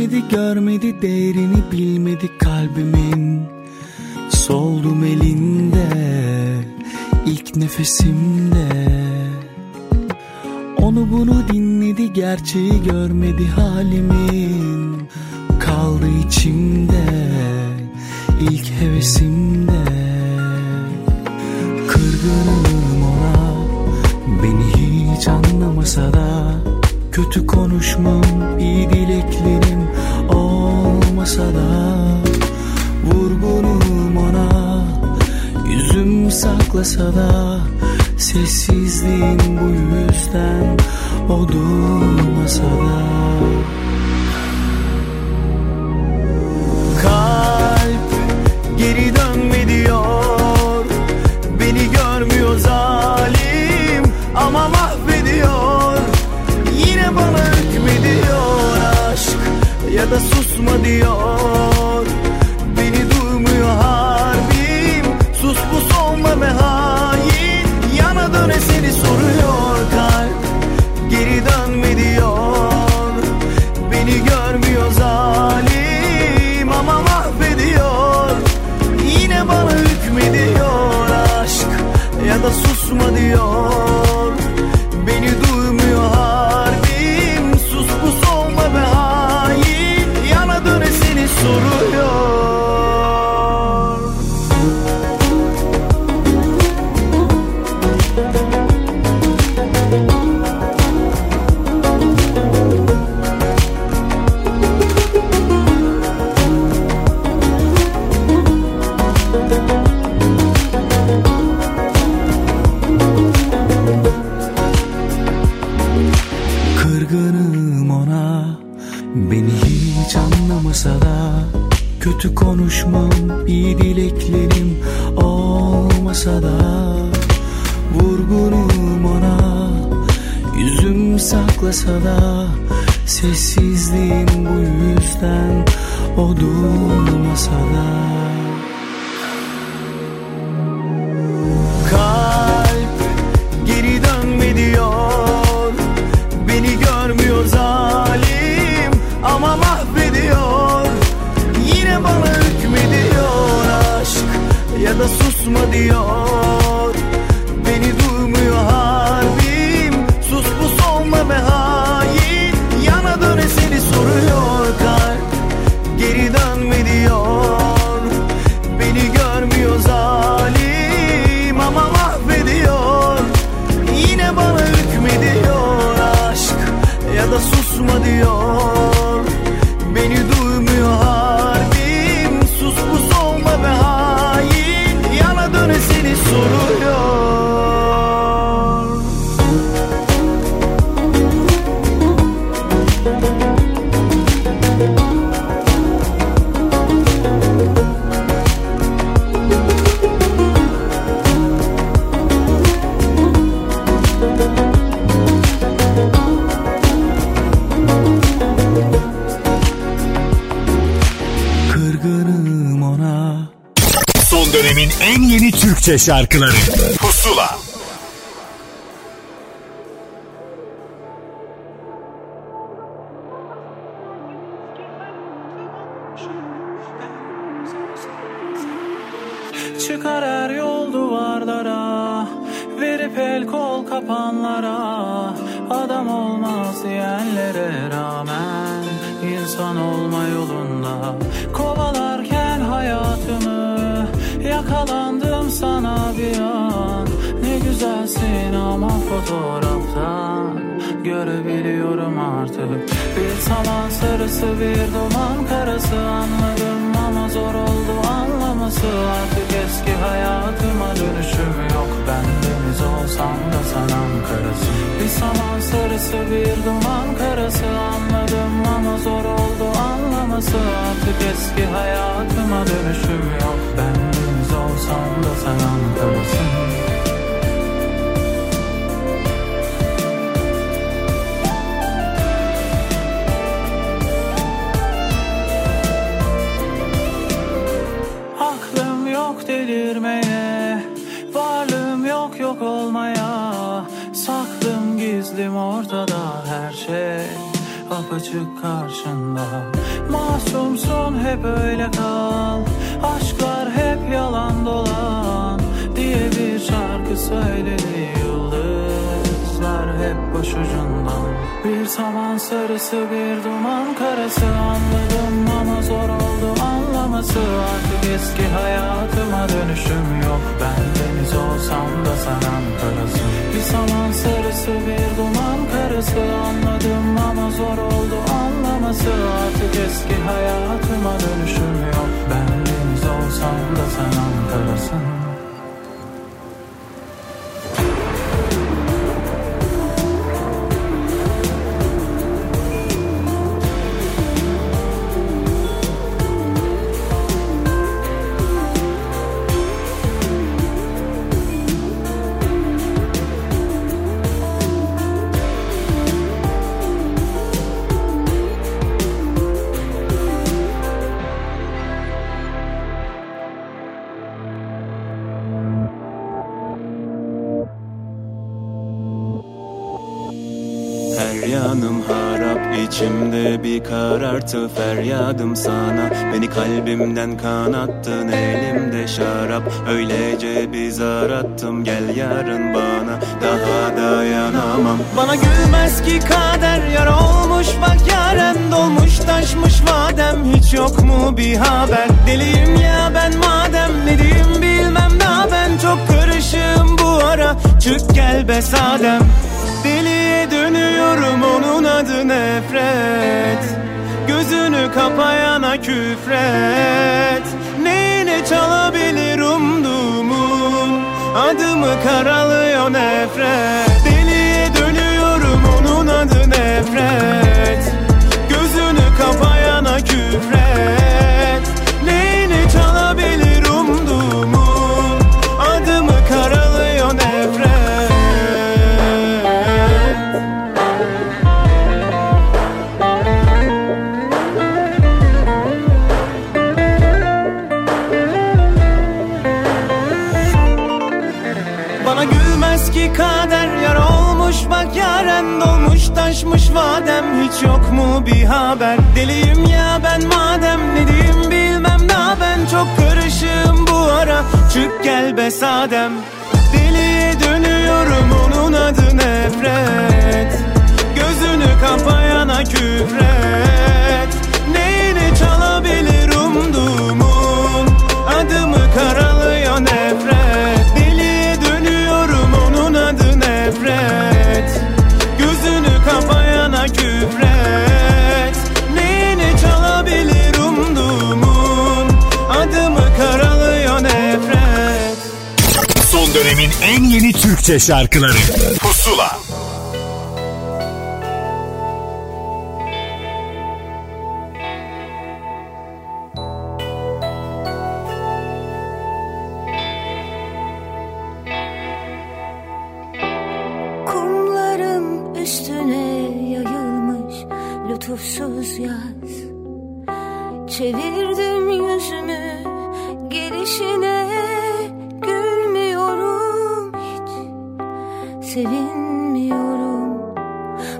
Sevmedi, görmedi, değerini bilmedi kalbimin. Soldum elinde, ilk nefesimde. Onu bunu dinledi, gerçeği görmedi halimin. Kaldı içimde, ilk hevesimde. Kırgınım ona, beni hiç anlamasa da. Kötü konuşmam, iyi dileklerim olmasa da. Vurgunum ona, yüzüm saklasa da. Sessizliğim bu yüzden, o durmasa da. Kalp geri dönme diyor, beni görmüyor zalim ama mahvediyor. Yine bana hükmediyor aşk, ya da susma diyor. Beni duymuyor harbim, sus pus olma be hain. Yana döne seni soruyor kalp, geri dönme diyor. Beni görmüyor zalim ama mahvediyor. Yine bana hükmediyor aşk, ya da susma diyor. Beni duymuyor harbim, sus pus olma be hain. Yana döne seni soruyor. Kötü konuşmam, iyi dileklerim olmasa da. Vurgunum ona, yüzüm saklasa da. Sessizliğim bu yüzden, o durmasa da. Kalp geri dönme diyor, beni görmüyor zalim ama mahvediyor. Bana hükmediyor aşk, ya da susma diyor. Beni duymuyor harbim, sus pus olma be hain. Yana döne seni soruyor kalp, geri dönme diyor. Beni görmüyor zalim ama mahvediyor. Yine bana hükmediyor aşk, ya da susma diyor. Beni duymuyor harbim, sus olma be hain. Yana döne seni soruyor. Dönemin en yeni Türkçe şarkıları Pusula. Çıkar her yol duvarlara, verip el kol kapanlara. Adam olmaz diyenlere rağmen insan olma yolunda kovalarken hayatımı. Yakalandım sana bir an. Ne güzelsin ama fotoğraftan görebiliyorum artık. Bir saman sarısı, bir duman karası. Anladım ama zor oldu anlaması. Artık eski hayatıma dönüşüm yok. Ben deniz olsam da sanam karası. Bir saman sarısı, bir duman karası. Anladım ama zor oldu anlaması. Artık eski hayatıma dönüşüm yok. Ben olsam da sen anlamasın. Aklım yok delirmeye, varlığım yok yok olmaya. Saklım gizlim ortada, her şey apaçık karşında. hep öyle kal, aşklar hep yalan dolan diye bir şarkı söyledi yıldızlar hep boş ucundan. Bir saman sarısı bir duman karası, anladım ama zor oldu anlaması. Artık eski hayatıma dönüşüm yok, ben deniz olsam da sen Ankara'sın. Bir saman sarısı bir duman karası, anladım ama zor oldu anlaması. Artık eski hayatıma dönüşüm yok, ben deniz olsam da sen Ankara'sın. İçimde bir karartı, feryadım sana. Beni kalbimden kanattın, elimde şarap. Öylece bir zar attım, gel yarın bana, daha dayanamam. Bana gülmez ki kader, yar olmuş bak yarem. Dolmuş taşmış vadem, hiç yok mu bir haber? Deliyim ya ben madem, ne diyeyim bilmem daha ben. Çok karışığım bu ara, çık gel be sadem. Deliye dönüyorum, onun adı nefret. Gözünü kapayana küfret. Neyine çalabilir umduğumun, adımı karalıyor nefret. Deliye dönüyorum, onun adı nefret. Gözünü kapayana küfret. Neyine çalabilir umduğumun, adımı karalıyor nefret. Taşmış vadem, hiç yok mu bir haber? Deliyim ya ben madem, ne diyeyim bilmem daha ben. Çok karışığım bu ara, çık gel be sadem. Deliye dönüyorum, onun adı nefret. Gözünü kapayana küfret. Neyini çalabilir umduğumun, adımı karalıyor nefret. Deliye dönüyorum, onun adı nefret. Gözünü kapayana küfret. Neyini çalabilir umduğumun, adımı karalıyor nefret. Son dönemin en yeni Türkçe şarkıları Pusula. Lütufsuz yaz, çevirdim yüzümü gelişine, gülmüyorum hiç, sevinmiyorum.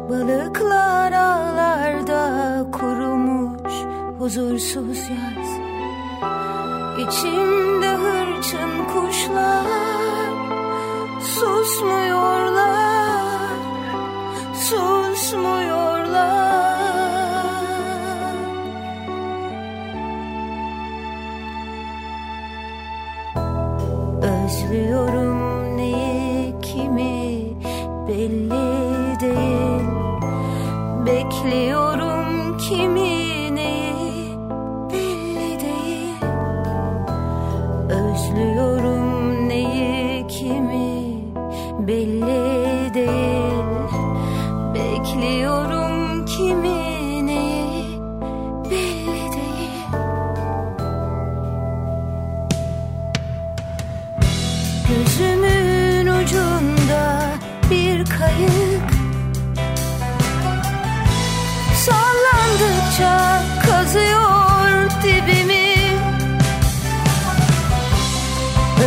Balıklar ağlarda kurumuş huzursuz yaz, içimde hırçın kuşlar susmuyorlar, susmuyorlar. Özlüyorum neyi kimi belli değil, bekliyorum kimi neyi belli değil. Özlüyorum neyi kimi belli değil, bekliyorum kimi. Gözümün ucunda bir kayık, sallandıkça kazıyor dibimi.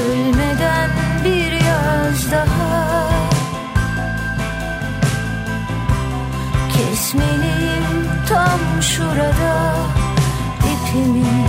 Ölmeden bir yaz daha kesmeliyim tam şurada ipimi.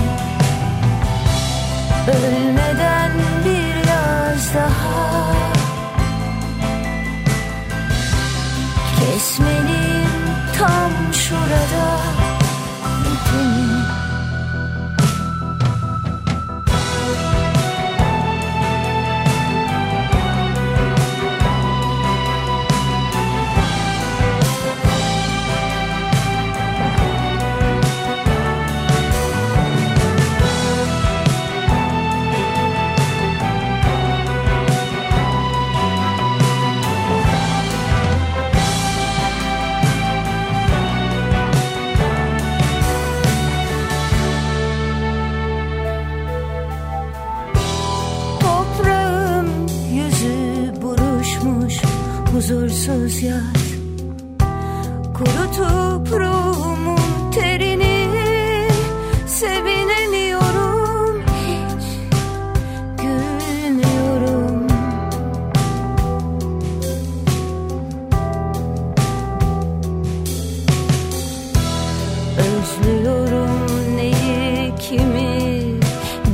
huzursuz yar, kurutup ruhumun terini. Sevinemiyorum, hiç gülmüyorum. Özlüyorum neyi, kimi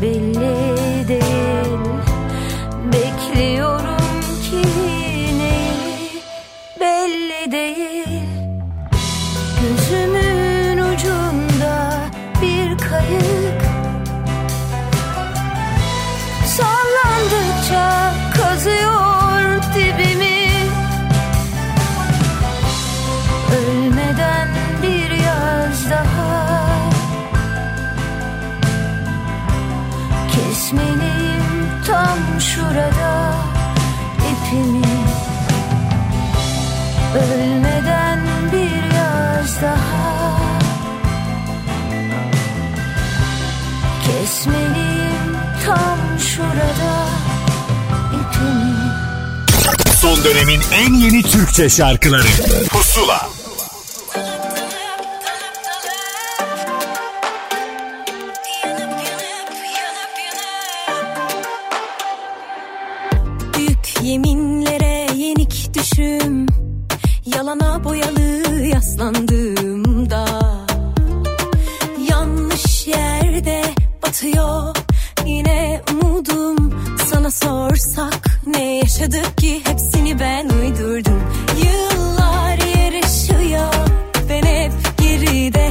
belli değil. Bekliyorum ki neyi belli değil. Gözümün ucunda bir kayık, sallandıkça kazıyor dibimi. Ölmeden bir yaz daha kesmeliyim tam şurada ipimi. Ölmeden bir yaz daha kesmeliyim tam şurada ipimi. Son dönemin en yeni Türkçe şarkıları Pusula. Yeminlere yenik düşüm, yalana boyalı yaslandığımda, yanlış yerde batıyor yine umudum. Sana sorsak ne yaşadık ki hepsini ben uydurdum. Yıllar yarışıyor, ben hep geride.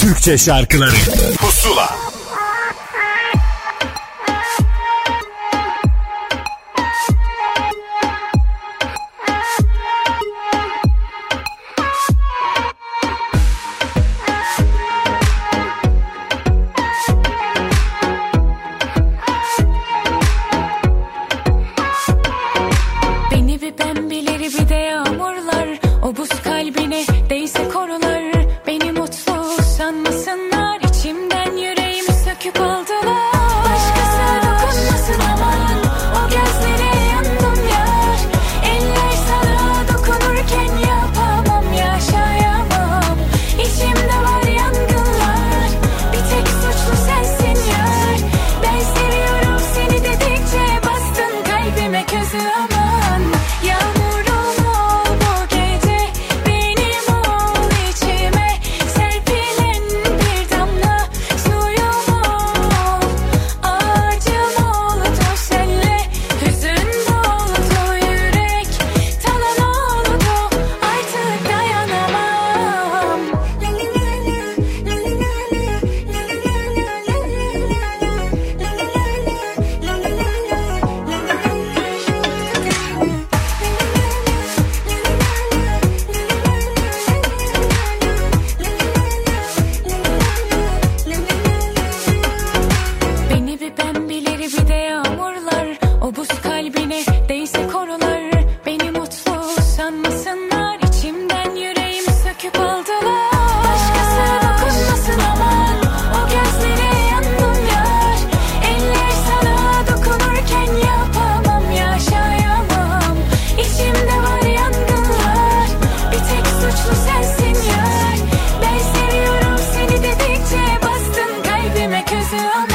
Türkçe şarkıları Pusula. Beni bir pembeleri bir de yağmurlar, o buz kalbine değse korular. Sanmasınlar içimden yüreğim. de yağmurlar, o buz kalbine değse korular. Beni mutlu sanmasınlar, içimden yüreğimi söküp aldılar. Başkası dokunmasın aman, o gözlere yandım yar. Eller sana dokunurken yapamam, yaşayamam. İçimde var yangınlar, bir tek suçlu sensin yar. Ben seviyorum seni dedikçe bastın kalbime közü aman.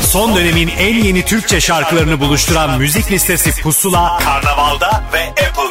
Son dönemin en yeni Türkçe şarkılarını buluşturan müzik listesi Pusula, Karnaval'da ve Apple